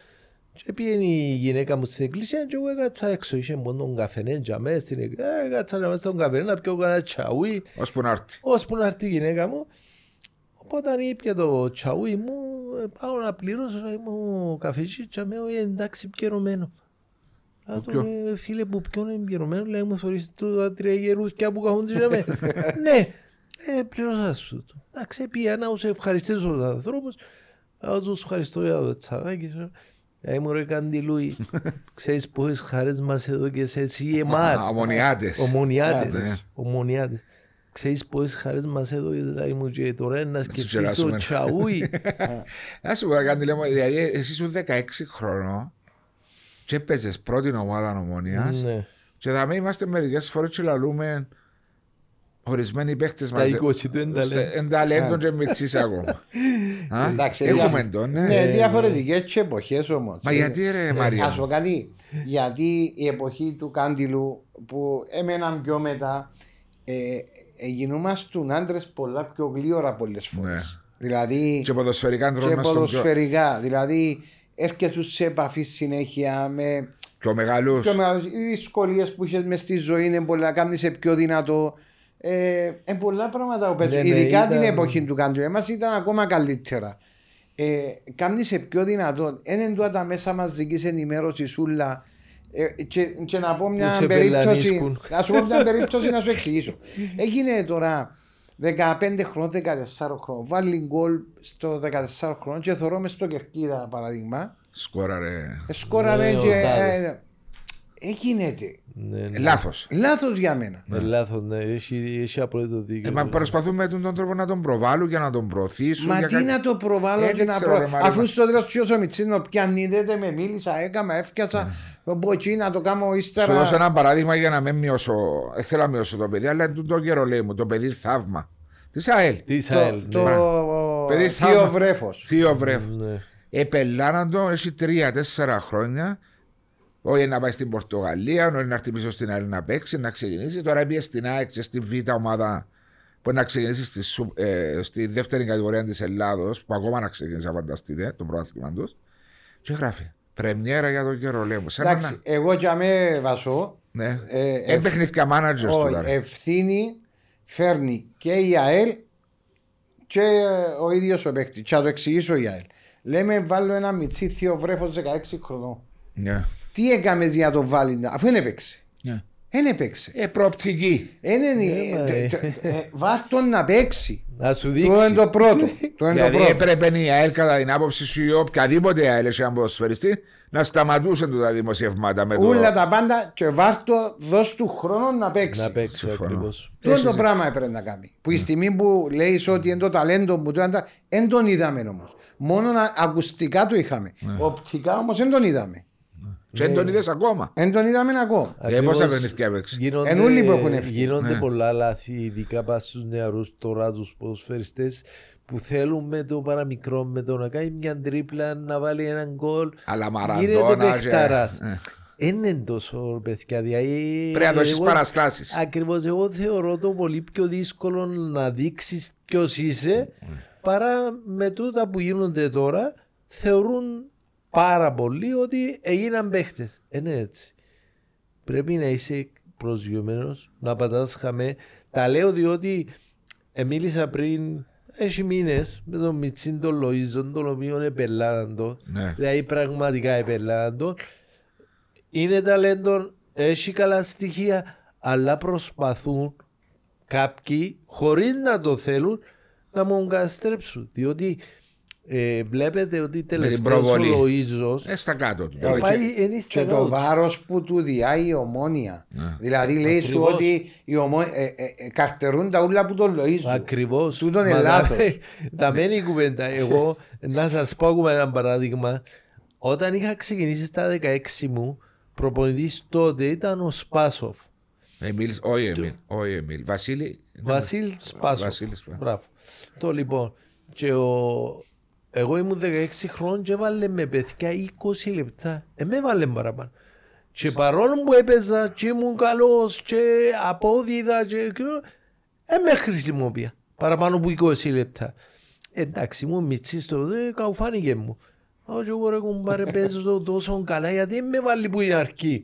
Και πήγαινε η γυναίκα μου στην εκκλησία και εγώ έκατσα έξω. Είχε μόνο τον καφενέ και αμέσως στην εκκλησία. Έκατσα μέσα στον καφενέ να πιω κανένα τσαουί. Ώσπου να έρθει. Ώσπου να έρθει η γυναίκα μου. Οπότε είπε το τσαουί μου, πάω να πληρώσω. Είμαι ο καφεσί και αμέσως εντάξει πιερωμένο. Φίλε που ποιον είναι πιερωμένο, λέει μου θωρείς τα τρία γερούς και από καχούν τις λέμε. Ναι, πληρώσα σου το. Εντάξει, πήγα να τους ευχαριστήσω τους ανθρώπους. Να τους ευχαριστώ για το τσαγάκι. Είμαι ρε Καντιλούι, ξέρεις πόσες χαρές μας εδώ και σε εσύ εμάς. Ομονιάτες. Ομονιάτες. Ομονιάτες. Ξέρεις πόσες χαρές μας εδώ και τώρα να σκεφτείς το τσαούι. Να σου πω Καντιλέ μου, δηλαδή εσύ σου δεκαέξι χρονών και έπαιζες πρώτη ομάδα Ομονιάς και θα με είμαστε μερικές φορές και λαλούμε ορισμένοι παίχτες μας εν ταλέντον και μητσίς ακόμα. Έχουμε τον, ναι. Ναι, διαφορετικές και εποχές όμως. Μα γιατί ρε Μαρία. Ας πω κάτι, γιατί η εποχή του Κάντιλου που έμεναν πιο μετά γινούμαστουν άντρες πολλά πιο γλύωρα πολλές φορές. Δηλαδή και ποδοσφαιρικά ποδοσφαιρικά, δηλαδή έρχεσαι σε επαφή συνέχεια με πιο μεγάλους. Οι δυσκολίες που είχες μες στη ζωή είναι πολλά, κάνεις πιο δυνατό. Ε, ε, πολλά πράγματα ναι, ειδικά ναι, την ήταν... εποχή του Κάντιλου μας ήταν ακόμα καλύτερα. Ε, Κάμνησε πιο δυνατόν. Έναν του τα μέσα μαζικής ενημέρωσης σούλα. Ε, και, και να πω μια περίπτωση. Να σου πω μια περίπτωση να σου εξηγήσω. Έγινε τώρα δεκαπέντε χρόνια, δεκατέσσερα χρόνια. Βάλει γκολ στο δεκατέσσερα χρόνια και θωρώ μες στο Κερκίδα παραδείγμα. Σκόραρε. Σκόραρε ναι, και. Ε, γίνεται. Ναι, ναι. Λάθος. Λάθος για μένα. Ναι. Λάθος, ναι. Έχει, έχει απόλυτο δίκιο. Ε, μα προσπαθούμε με τον τρόπο να τον προβάλλουν για να τον προωθήσουν. Μα τι κάτι... να το προβάλλω και να προωθήσουν. Αφού στο τέλος ποιος ο Μιτσίνο πιανίδεται, με μίλησα, έκανα, έφτιασα. Μπορώ εκεί να το κάνω ύστερα. Σου δώσω ένα παράδειγμα για να μην μειώσω. Ε, θέλω να μειώσω το παιδί, αλλά τον καιρό λέει μου. Το παιδί θαύμα. Τη ΑΕΛ. Το παιδί θείο βρέφος. Θείο βρέφος. Επελάναν τον έχει τρία τέσσερα χρόνια. Όχι να πάει στην Πορτογαλία, όχι να έρθει πίσω στην άλλη να παίξει, να ξεκινήσει. Τώρα πήγε στην ΑΕΚ και στην Β' ομάδα που να ξεκινήσει στη, ε, στη δεύτερη κατηγορία της Ελλάδος, που ακόμα να ξεκινήσει, φανταστείτε, το πρωτάθλημα τους. Και γράφει πρεμιέρα για τον καιρό, λέμε. Εντάξει, να... εγώ και αμέ βασώ. Ναι. Ε, Επαιχνήθηκα μάνατζερ στο δάρο. Ευθύνη φέρνει και η ΑΕΛ και ο ίδιος ο παίκτη. Και θα το εξηγήσω η ΑΕΛ. Λέμε βάλω ένα μιτσίθιο βρέφος δεκαέξι χρονών. Yeah. Τι έκαμε για το βάλει, αφού δεν έπαιξε. Δεν έπαιξε. Ε, προοπτική. Βάρ' τον να παίξει. Να σου δείξει. Το είναι το πρώτο. Γιατί έπρεπε η ΑΕΛ κατά την άποψη σου ή οποιαδήποτε ΑΕΛ έχει έναν ποδοσφαιριστή να σταματούσε τα δημοσιευμάτα. Όλα τα πάντα και βάρ' το δώσ' του χρόνο να παίξει. Να παίξει ακριβώς. Το είναι το πράγμα έπρεπε να κάνει. Που η στιγμή που λέει ότι είναι το ταλέντο που του άντρα, δεν τον είδαμε όμως. Μόνο ακουστικά το είχαμε. Οπτικά όμως δεν τον είδαμε. Δεν τον είδες ακόμα. Δεν τον είδαμε ακόμα. Πώς θα τον έφτιαξε. Γίνονται πολλά λάθη, ειδικά πας στους νεαρούς τώρα τους ποδοσφαιριστές που θέλουμε το παραμικρό με το να κάνει μια τρίπλα, να βάλει έναν γκολ. Αλλά Μαραντόνα είναι τόσο παιδιά. Πρέπει να δώσεις παραστάσεις. Ακριβώς, εγώ θεωρώ το πολύ πιο δύσκολο να δείξεις ποιος είσαι, παρά με τούτα που γίνονται τώρα. Θεωρούν πάρα πολύ ότι έγιναν παίχτες. Είναι έτσι. Πρέπει να είσαι προσγειωμένος, να πατάς χαμέ. Τα λέω διότι μίλησα πριν έχει μήνες με τον Μιτσίντο Λοίζον, τον οποίο επελάναν το. Ναι. Δηλαδή πραγματικά επελάναν το. Είναι ταλέντο, έχει καλά στοιχεία, αλλά προσπαθούν κάποιοι χωρίς να το θέλουν να μου καστρέψουν. Διότι Ε, βλέπετε ότι τελευταίος ο Λοΐζος και το βάρος που του διάει η Ομόνοια. Yeah. Δηλαδή λέει σου ότι οι ομο... ε, ε, καρτερούν τα ούλα που τον Λοΐζο. Ακριβώς. Του τον ελάθος. Τα μένει η κουβέντα. Εγώ να σας πω ακόμα ένα παράδειγμα. Όταν είχα ξεκινήσει στα δεκαέξι μου, προπονητής τότε ήταν ο Σπάσοφ. Εμίλ, όχι Εμίλ, όχι Εμίλ. Βασίλη Σπάσοφ. Το λοιπόν και ο... Εγώ ήμουν δεκαέξι χρόνων και έβαλε με παιδιά είκοσι λεπτά. Ε, με έβαλε παραπάνω. Και παρόλο που έπαιζα και ήμουν καλός και απόδιδα και... Ε, με χρησιμοποίησα παραπάνω από είκοσι λεπτά. Εντάξει, μου μητσής το δε, καουφάνηκε μου. Όχι, εγώ ρε κουμπάρε παίζω τόσο καλά, γιατί με βάλει που είναι αρκή.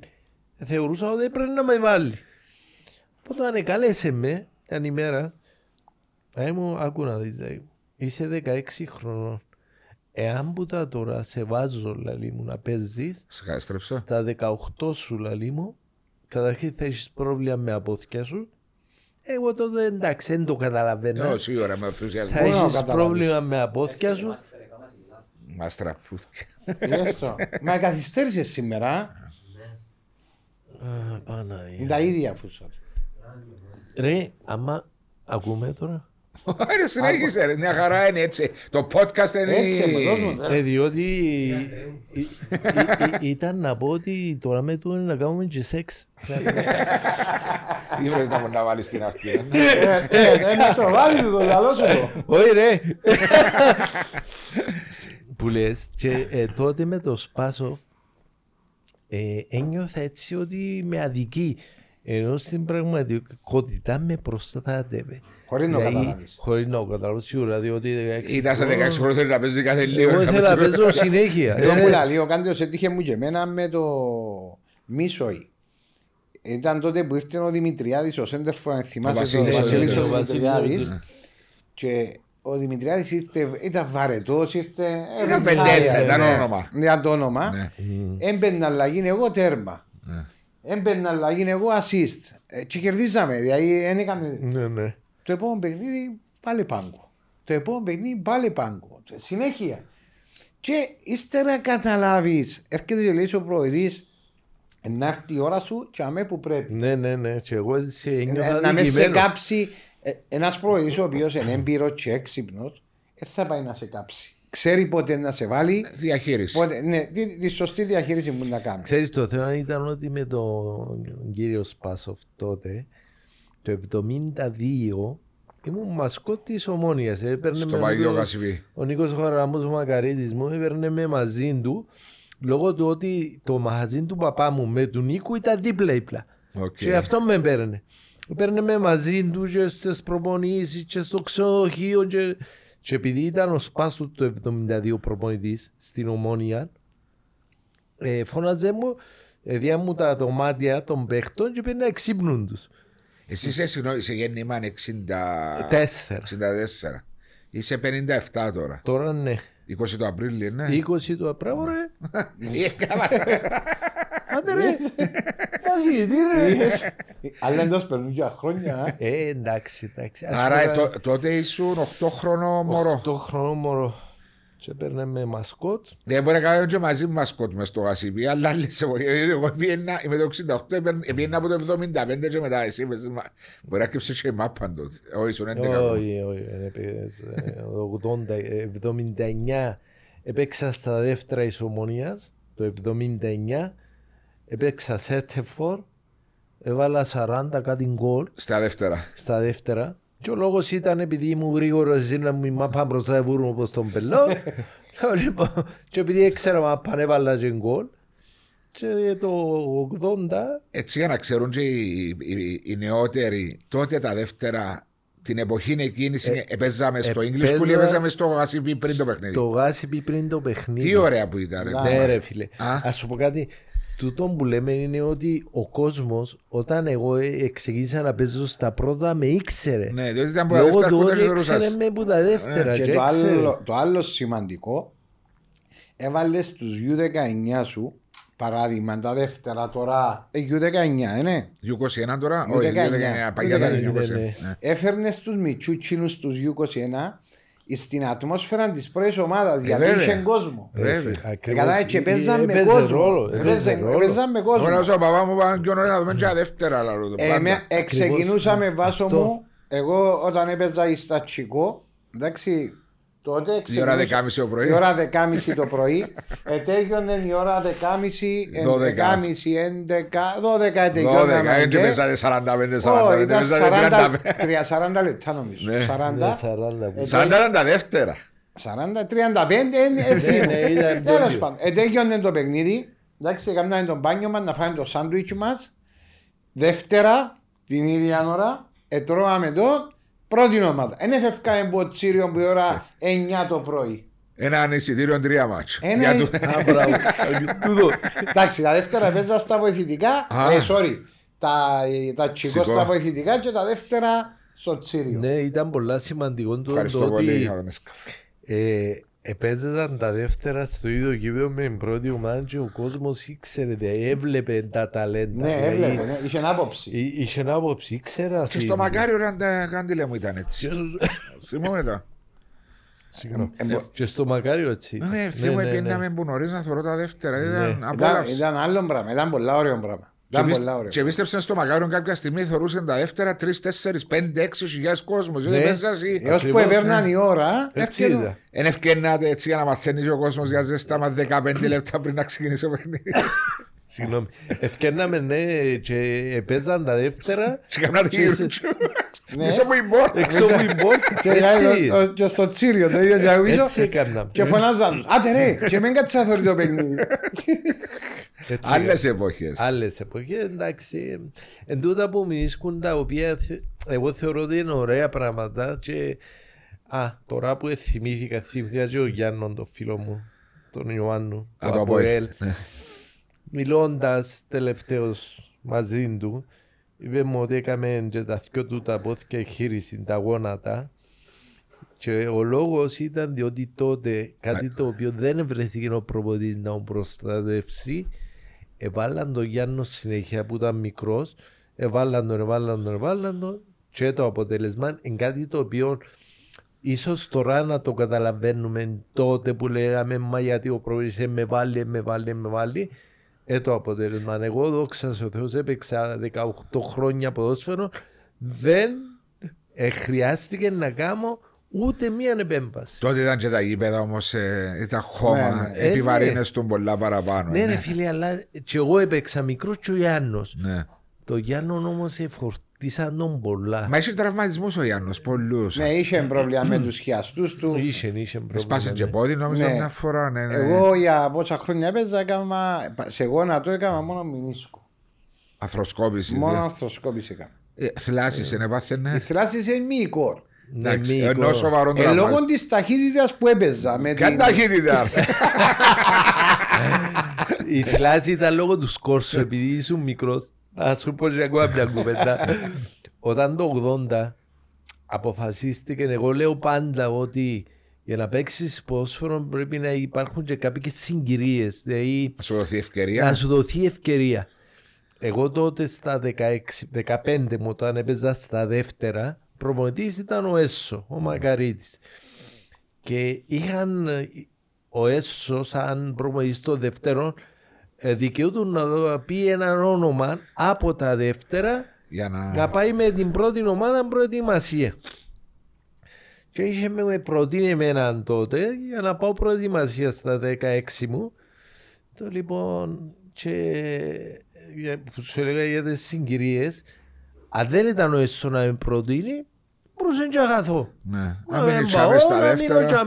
Θεωρούσα ότι πρέπει να με βάλει. Οπότε ανεκάλεσε με, ήταν η μέρα. Άι μου, άκου να δεις, Άι μου. Είσαι δεκαέξι χρονών. Εάν που τα τώρα σε βάζω λαλί μου να παίζεις στα δεκαοκτώ σου λαλί μου, καταρχήν θα έχεις πρόβλημα με απόθηκια σου. Εγώ τότε εντάξει δεν το καταλαβαίνω. Εγώ σίγουρα με ενθουσιασμό. Θα έχεις πρόβλημα με απόθηκια σου. Μας τραπούθηκα. Μα καθυστέρησες σήμερα. Είναι τα ίδια φούσα. Ρε άμα ακούμε τώρα. Ωραία, συνέχισε ρε, μια χαρά είναι έτσι. Το podcast είναι έτσι. Διότι ήταν να πω ότι τώρα με τούτο να κάνουμε και σεξ. Ήβρες να μου να βάλεις την αρχή. Ένα σοβάδι του το λαλό σου το. Όχι ρε. Που λες, και τότε με το Σπάσο ένιωθα έτσι ότι με αδικεί. Ενώ στην πραγματικότητα με προστάτευε. Χωρίς να καταλάβεις. Χωρίς να καταλάβεις σίγουρα, διότι ήταν σε δεκαέξι χρόνια θέλει να παίζει κάθε λίγο. Εγώ ήθελα να παίζω συνέχεια. Εδώ που τα λέω, κάντε όσο έτυχε μου και εμένα με το Μίσοη. Ήταν τότε που ήρθε ο Δημητριάδης, ο Σέντερφο, αν θυμάσαι τον Βασίλη ο Δημητριάδης. Και ο Δημητριάδης ήταν βαρετός, ήρθε... Ήταν πεντέτσα, ήταν όνομα. Ήταν το όνομα. Έμπαιρνα αλλαγή, εγώ τέρμα. Έμπαιρνα αλλαγή, εγώ ασίστ. Και κερδίζαμε, δηλαδή δεν έκανε. Το επόμενο παιχνίδι πάλι πάγκο. Το επόμενο παιχνίδι πάλι πάγκο. Συνέχεια. Και ύστερα καταλάβεις. Έρχεται και λέει ο προεδρής να έρθει η ώρα σου και αμέ που πρέπει. Ναι, ναι, ναι. Και εγώ έτσι νιώθα δικημένο. Να με σε κάψει. Ένας προεδρής ο οποίος είναι έμπειρος και έξυπνος θα πάει να σε κάψει. Ξέρει πότε να σε βάλει. Διαχείριση. Πότε, ναι, τη, τη σωστή διαχείριση που να κάνει. Ξέρεις, το θέμα ήταν ότι με τον κύριο Σπάσοφ τότε. Το εβδομήντα δύο ήμουν μασκότ της Ομόνοιας. Στο Παγιό Κασιβί. Ο Νίκος Χαραλάμπους, ο Μακαρίδης μου, έπαιρνε με μαζί του, λόγω του ότι το μαγαζί του παπά μου με του Νίκου ήταν δίπλα δίπλα. Okay. Και αυτό με έπαιρνε. Έπαιρνε με μαζί του και στις προπονήσεις και στο ξενοδοχείο. Και... και επειδή ήταν ο Σπάσου το εβδομήντα δύο προπονητής στην Ομόνοια, ε, φώναζε μου, έδια μου τα δωμάτια των παίχτων και πήγαινε να ξύπνουν τους. Εσύ είσαι, συγγνώμη, σε γέννημα εξήντα τέσσερα. Είσαι πενήντα επτά τώρα. Τώρα ναι. είκοσι του Απρίλη, ναι. είκοσι του Απρίλη, ρε. Άντε ρε. Κάτι, τι ρε. Αλλά εντός περνούν για χρόνια. Ε, εντάξει, εντάξει. Άρα τότε ήσουν οκτώ χρόνο μωρό. οκτώ χρόνο μωρό. Και παίρνε με μασκότ. Δεν μπορεί να κάνω και μαζί με μασκότ μες στο Γασίπι. Αλλά λες εγώ, εγώ είμαι το εξήντα οκτώ, έπαιρνα από το εβδομήντα πέντε και μετά εσύ. Μπορεί να κρύψεις και η μάπα τότε. Όχι, ήσουν έντεκα. Όχι, όχι, εβδομήντα εννιά έπαιξα στα δεύτερα της Ομονίας. Το εβδομήντα εννιά έπαιξα σε Σέτεφορ. Έβαλα σαράντα κάτι γκολ. Στα δεύτερα. Στα δεύτερα. Και ο λόγος ήταν επειδή ήμουν γρήγορος να μην μάπαν μπροστά να βούρουν όπως τον πελό. Και επειδή έξερα μάπαν έβαλα και γκολ. Και το ογδόντα... Έτσι για να ξέρουν και οι, οι, οι νεότεροι, τότε τα δεύτερα, την εποχή εκείνη ε, επέζαμε στο English School ή επέζαμε στο γάσιπι πριν το παιχνίδι. Το γάσιπι πριν το παιχνίδι. Τι ωραία που ήταν. Ρε, ναι ρε φίλε. Α ας σου πω κάτι. Τούτο που λέμε είναι ότι ο κόσμος, όταν εγώ εξηγήσα να παίζω στα πρώτα, με ήξερε. Ναι, διότι ήταν που τα δεύτερα. Λόγω του ότι ήξερε με που τα δεύτερα. Και, και το, άλλο, το άλλο σημαντικό, έβαλες τους γιου δεκαεννιά σου, παράδειγμα τα δεύτερα τώρα, γιου δεκαεννιά, ναι. γιου είκοσι ένα τώρα, όχι, γιου δεκαεννιά, παλιά τα γιου είκοσι ένα. Έφερνες τους μητσούτσινους τους γιου είκοσι ένα στην ατμόσφαιρα της πρώτης ομάδας, γιατί είχε κόσμο. Κατάλαβες και παίζαμε με κόσμο. Παίζαμε με κόσμο. Ωραία, ο παπά μου είπαν πιο νωρί να δούμε και τα δεύτερα. Εξεκινούσαμε βάσο μου, εγώ όταν έπαιζα στα Τσικό, εντάξει, τότε η ώρα δεκάμιση το πρωί. Η ώρα δεκάμιση το πρωί. Ετέγιονε η ώρα δεκάμιση, ενδεκάμιση, έντεκα, δώδεκα ετέγιονε. δώδεκα, έτσι πέσανε σαράντα πέντε σαράντα. Ήταν σαράντα λεπτά νομίζω. σαράντα ήταν τα δεύτερα. σαράντα, τριάντα πέντε, τέλος πάντων. Ετέγιονε το παιχνίδι. Εντάξει, έκαναμε τον μπάνιο μας να φάμε το σάντουιτς μας. Δεύτερα, την ίδια ώρα, ετρώαμε το. Πρώτη ομάδα. Εν εφευκάμε από Τσίριο που η ώρα εννιά το πρωί. Έναν εισιτήριο τρία μάτσο. Εντάξει, τα δεύτερα παίζα στα βοηθητικά. Sorry, τα τσικό στα βοηθητικά και τα δεύτερα στο Τσίριο. Ναι, ήταν πολλά σημαντικό το ότι επέζαζαν τα δεύτερα στο ίδιο γήπεδο με την πρώτη ομάδα και ο κόσμος ήξερε, έβλεπε τα ταλέντα. Ναι, έβλεπε, είχε άποψη. Είχε άποψη, ήξερα. Και στο Μακάριο ραντιλέ μου ήταν έτσι. Θυμούμε τα. Και στο Μακάριο έτσι. Ναι, θυμούμε πήγαμε που νωρίς να θωρώ τα δεύτερα. Ήταν άλλο πράγμα, ήταν πολλά ωραίο πράγμα. Και πίστεψαν στο Μακάριον κάποια στιγμή θωρούσαν τα δεύτερα τρεις, τέσσερις, πέντε, έξι χιλιάδες κόσμος. Έως που επέρναν η ώρα. Εν ευκαινάται έτσι για να μαθαίνει ο κόσμος για ζέστα μας δεκαπέντε λεπτά πριν να ξεκινήσει ο παιχνίδι. Συγγνώμη. Ευκαινάμε ναι και επέζαν τα δεύτερα. Και καμνάτε γύρουτσου. Μισό που η Εξώ που η πόρτα. Και στο Τσίριο το ίδιο διαγούγιο. Και φωνάζαν. Άτε ρε και μην κατσάθωρει το παιχνίδι. Άλλες εποχές. Άλλες εποχές, εντάξει. Εν τούτα που μιλήσκουν τα οποία εγώ θεωρώ ότι είναι ωραία πράγματα. Και α, τώρα που θυμήθηκα, θυμήθηκα και ο Γιάννον, τον φίλο μου, τον Ιωάννου, τον Αποέλ. Μιλώντας τελευταίος μαζί του, είπε μου ότι έκαμε και τα δυο του τα πόθηκια χείριση, τα γόνατα. Και ο λόγος ήταν διότι τότε κάτι το οποίο δεν βρέθηκε ο προπονητής να τον προστατεύσει, εβάλλαν τον Γιάννο συνέχεια που ήταν μικρός, εβάλλαν τον, εβάλλαν τον, εβάλλαν τον και το αποτέλεσμα είναι κάτι το οποίο ίσως τώρα να το καταλαβαίνουμε, τότε που λέγαμε μα γιατί ο προπονητής με βάλει, με βάλει, με βάλει. Ε, το αποτέλεσμα. Εγώ δόξα σε ο Θεός έπαιξα δεκαοκτώ χρόνια ποδόσφαιρο, δεν ε, χρειάστηκε να κάνω ούτε μία επέμβαση. Τότε ήταν και τα γήπεδα όμως, ε, ήταν χώμα, ναι, επιβαρύνες ε, τον πολλά παραπάνω. Ναι, ναι, φίλε, αλλά και εγώ έπαιξα μικρός και ο Γιάννος. Ναι. Το Γιάννον όμως εφορτίσαν τον πολλά. Μα είχε τραυματισμούς ο Γιάννος, πολλούς. Ναι, είχε πρόβλημα με τους χιαστούς του. Είχε, είχε πρόβλημα. Σπάσαν και πόδι, νόμιζα μια φορά, ναι, ναι. Εγώ για πόσα χρόνια έπαιζα, έκαμα, σε γόνατο έκαμα μόνο μηνίσκο. Αρθροσκόπηση. Μόνο αρθροσκόπηση έκαμα. Ε, θλάσσισε, ναι, πάθαινε. Η θλάσσισε είναι μη κορ. Ενώ σοβαρό τραυματισμό. Ε, λόγω της ταχύτητας που έπαιζα. Καν ταχύτητα. Η θλάσση ήταν λόγω του σκόρσου, επειδή ήσουν μικρός. Ας σου πω και ακόμα μια κουβέντα. Όταν το ογδόντα αποφασίστηκε, εγώ λέω πάντα ότι για να παίξεις ποδόσφαιρο πρέπει να υπάρχουν και κάποιες συγκυρίες. Δηλαδή, να σου δοθεί ευκαιρία. Να σου δοθεί ευκαιρία. Εγώ τότε στα δεκαέξι, δεκαπέντε μου, όταν έπαιζα στα δεύτερα, προπονητής ήταν ο Έσο, ο Μακαρίδης. Και είχαν ο Έσο σαν προπονητής το δεύτερο, δικαιούτουν να πει έναν όνομα από τα δεύτερα για να... να πάει με την πρώτη ομάδα προετοιμασία. Και είχε με προτείνει εμένα τότε για να πάω προετοιμασία στα δεκαέξι μου. Το λοιπόν, και που σου έλεγα για τις συγκυρίες, αν δεν ήταν ο Έσο να με προτείνει, μπορούσε να αγαθώ. Να μην ήρθαμε στα δεύτερα.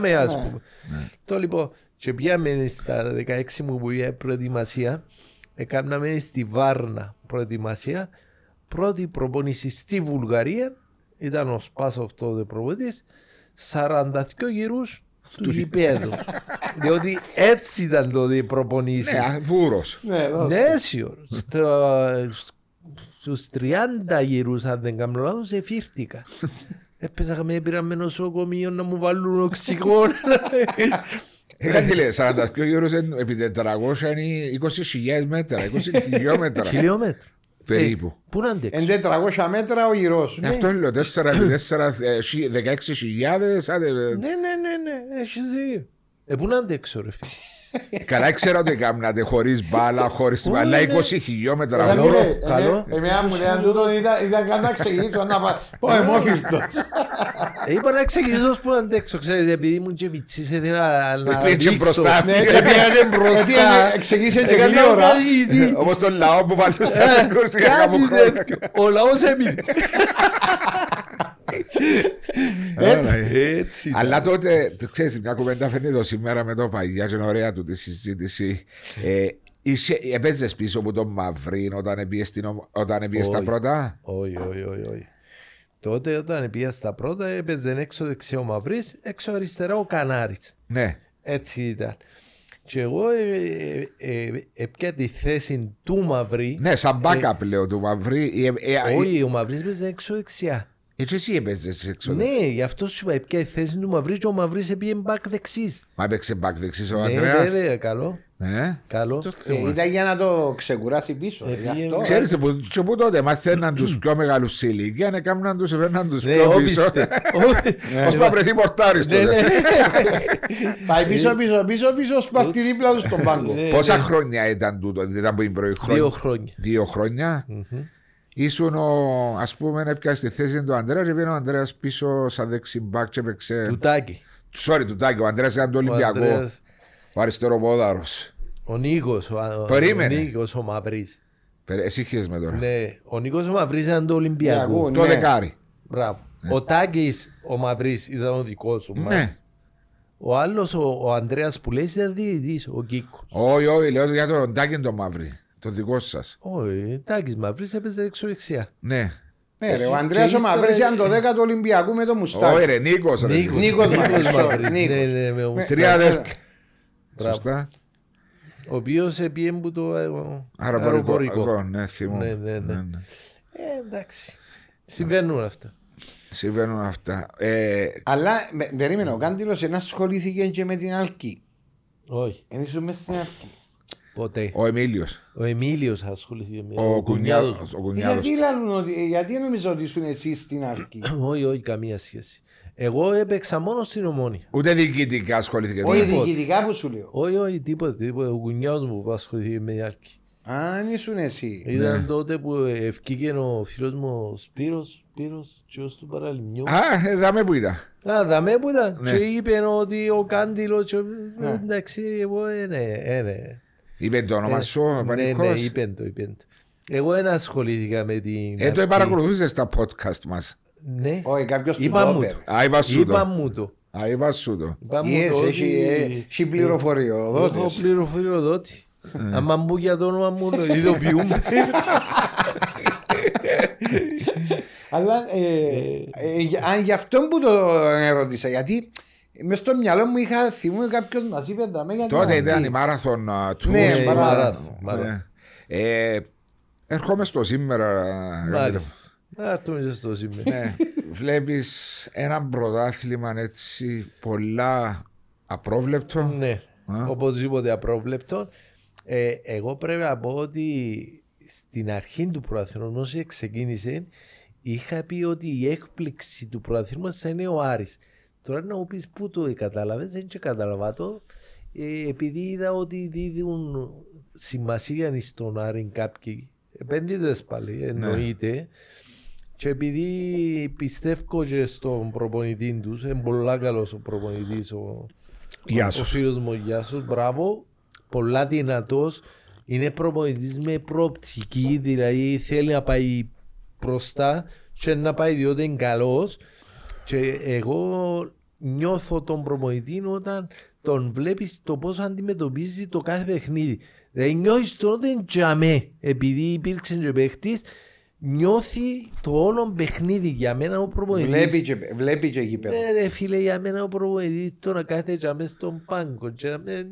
Το λοιπόν, και πιάμε στα δεκαέξι μου που είχε προετοιμασία, έκαναμε στη Βάρνα προετοιμασία, πρώτη προπονήση στη Βουλγαρία, ήταν ο Σπάσοφ τότε προπονητής, σαράντα δύο γύρους του γηπέδου. Διότι έτσι ήταν τότε οι προπονήσεις. Ναι, βούρος. Ναι, σίγουρα. Στους τριάντα γύρους, αν δεν κάνω λάθος, εφήρθηκα. Έπαιζα με πειραμένο νοσοκομείο να μου βάλουν οξυγόνα. Είχα τι λέει, σαράντα δύο γύρους επί τετρακόσια είκοσι χιλιάδες μέτρα, είκοσι χιλιόμετρα. Χιλιόμετρα. Περίπου. Πού να αντέξει. Εν τετρακόσια μέτρα ο γυρός. Αυτό είναι τέσσερα επί τέσσερα, δεκαέξι χιλιάδες. Ναι, ναι, ναι, έχει δει. Ε, πού να αντέξω ρε φίλε. Καλά ξέρω ότι κάμνατε χωρίς μπάλα, χωρίς μπάλα, είκοσι χιλιόμετρα. Καλό. Εμένα μου λέει αν τούτο ήταν καν να ξεκινήσω να πάει. Πω εμόφυλτος. Είπα να ξεκινήσω που να αντέξω, ξέρετε, επειδή ήμουν και μητσής ήθελα να δείξω. Επήγαινε μπροστά. Επήγαινε μπροστά. Ξεκίνησε και καλή ώρα. Όπως τον λαό που βαλούσα σε κόρση για να μου χρόνια. Ο λαός έμεινε. Αλλά τότε, ξέρεις, μια κουβέντα φαινίδω σήμερα με το παγιά και ωραία του τη συζήτηση. Έπαιζες πίσω από τον Μαυρίν όταν πήγες τα πρώτα? Όχι, όχι. Τότε όταν πήγες τα πρώτα έπαιζε έξω δεξιό Μαυρίς, έξω αριστερά ο Κανάρης. Ναι. Έτσι ήταν. Και εγώ έπια τη θέση του Μαυρί. Ναι, σαν μπάκα πλέον του Μαυρί. Όχι, ο Μαυρίς έπαιζε έξω δεξιά. Έτσι εσύ έπαιζες έξω. Ναι, γι' αυτό σου είπα πια η θέση του Μαυρί και ο Μαυρί έπαιζε μπακ δεξής. Μα έπαιξε μπακ δεξής ο Ανδρέας. Ναι, βέβαια, καλό. Ήταν για να το ξεκουράσει πίσω. Ξέρεις, και πού τότε μας θέλναν τους πιο μεγάλους σε ηλικία, να κάνουν τους πιο πίσω. Ως να βρεθεί πορτάρις τότε. Πάει πίσω, πίσω, πίσω, πίσω, σπαρτί δίπλα του στον πάγκο. Πόσα χρόνια ήταν τούτο, ήταν πριν προηγούμενη? Δύο χρόνια. Ήσουν, ας πούμε, έπιασε τη θέση του Ανδρέα και πήγαινε ο Ανδρέας πίσω σαν δεξί μπακ και έπαιξε... Τουτάκι. Sorry, Τουτάκι, ο Ανδρέας ήταν το Ολυμπιακό, ο, Ανδρέας... ο αριστεροπόδαρος. Ο Νίκος, ο, Περίμενε. ο Νίκος ο Μαυρής. Περί... Εσύ είχες με τώρα. Ναι, ο Νίκος ο Μαυρής ήταν το Ολυμπιακό. Ναι. Το δεκάρι. Μπράβο. Ναι. Ο Τάκης ο Μαυρής ήταν ο δικός σου. Ναι. Ο άλλος, ο, ο Ανδρέας που λέει, ήταν διαιτητής, ο Κίκος. Όχι, όχι, λέω για τον Τάκη τον Μαυρή. Το δικό σας. Όχι, Τάκης Μαυρής έπαιζε εξωδεξιά. Ναι. Ναι ρε, ο Ανδρέας ο Μαυρής ήταν το δέκατο Ολυμπιακού με το μουστάκι. Όχι ρε, Νίκος ρε. Νίκος Μαυρής. Ναι, ναι, με μουστάκι. Τρία δεύκη. Σωστά. Ο οποίος επήγαινε από το αεροπορικό. Ναι, θυμόμαι. Ναι, ναι. Εντάξει. Συμβαίνουν αυτά. Συμβαίνουν αυτά. Αλλά, περίμενε, ο Κάντιλος ενασχολήθηκε και με την Αλκή. Όχι. Ενίσου μέσα στην Αλκή. Ποτέ. Ο Εμίλιος. Ο Εμίλιος ασχολήθηκε με ο, ο κουνιάδος. Ο κουνιάδος. Γιατί, λαλούν, γιατί νομίζω ότι ήσουν εσείς στην αρχή? Όχι, όχι, καμία σχέση. Εγώ έπαιξα μόνο στην Ομόνοια. Ούτε διοικητικά ασχολήθηκε? Όχι, διοικητικά που σου λέω. Όχι, όχι, τίποτα. Ο κουνιάδος μου ασχολήθηκε με την αρχή. Αν ήσουν εσύ. Ήταν ναι. τότε που ευκήκε ο φίλος μου ο Σπύρος, Σπύρος, τσιος του Παραλιμιού. Α, δαμέ που ήταν. Α, δαμέ που ήταν. Ναι. Και είπε ότι ο Κάντιλος, και... ναι. εντάξει, εγώ είναι, είναι. Είπε το όνομα σου, Πανικός. Ναι, ναι, είπε το, είπε το. Εγώ δεν ασχολήθηκα με την... Ε, το παρακολουθούσες στα podcast μας. Ναι. Όχι, κάποιος του το έπαιρε. Α, είπα σου το. Είπα μου το. Α, είπα σου το. Έχει πληροφοριοδότης. Έχω πληροφοριοδότη. Αμα μπού για το όνομα μου, το ειδοποιούμε. Αλλά, αν γι' αυτό που το ερώτησα, γιατί... Μες στο μυαλό μου είχα θυμούν κάποιος μας είπε για τότε αντί. Ήταν η Marathon Trading. Ναι, η Marathon. Ερχόμαι στο σήμερα. Μάλιστα, στο σήμερα. Βλέπεις ένα πρωτάθλημα έτσι πολλά απρόβλεπτο. Ναι, οπωσδήποτε απρόβλεπτο. ε, Εγώ πρέπει να πω ότι στην αρχή του πρωταθλήματος ξεκίνησε, είχα πει ότι η έκπληξη του πρωταθλήματος είναι ο Άρης. Τώρα να μου πεις πού το κατάλαβες, δεν και κατάλαβα το, ε, επειδή είδα ότι δίδουν σημασία στον Άρη κάποιοι επενδύτες πάλι, εννοείται, ναι. Και επειδή πιστεύω και στον προπονητή τους, είναι πολλά καλός ο προπονητής, ο, ο φίλος μου Γιάσος, μπράβο, πολλά δυνατός, είναι προπονητής με προοπτική, δηλαδή θέλει να πάει μπροστά και να πάει διότι είναι καλός. Και εγώ νιώθω τον προπονητή όταν τον βλέπεις το πόσο αντιμετωπίζει το κάθε παιχνίδι. Δηλαδή νιώθεις τον ότι τζαμέ, επειδή υπήρξε και παίχτης, νιώθει το όλο παιχνίδι. Για μένα ο προπονητής βλέπει και, βλέπει και εκεί πέρα. Ναι ρε φίλε, για μένα ο προπονητής τώρα κάθε τζαμέ στον πάγκο. Τζαμέ,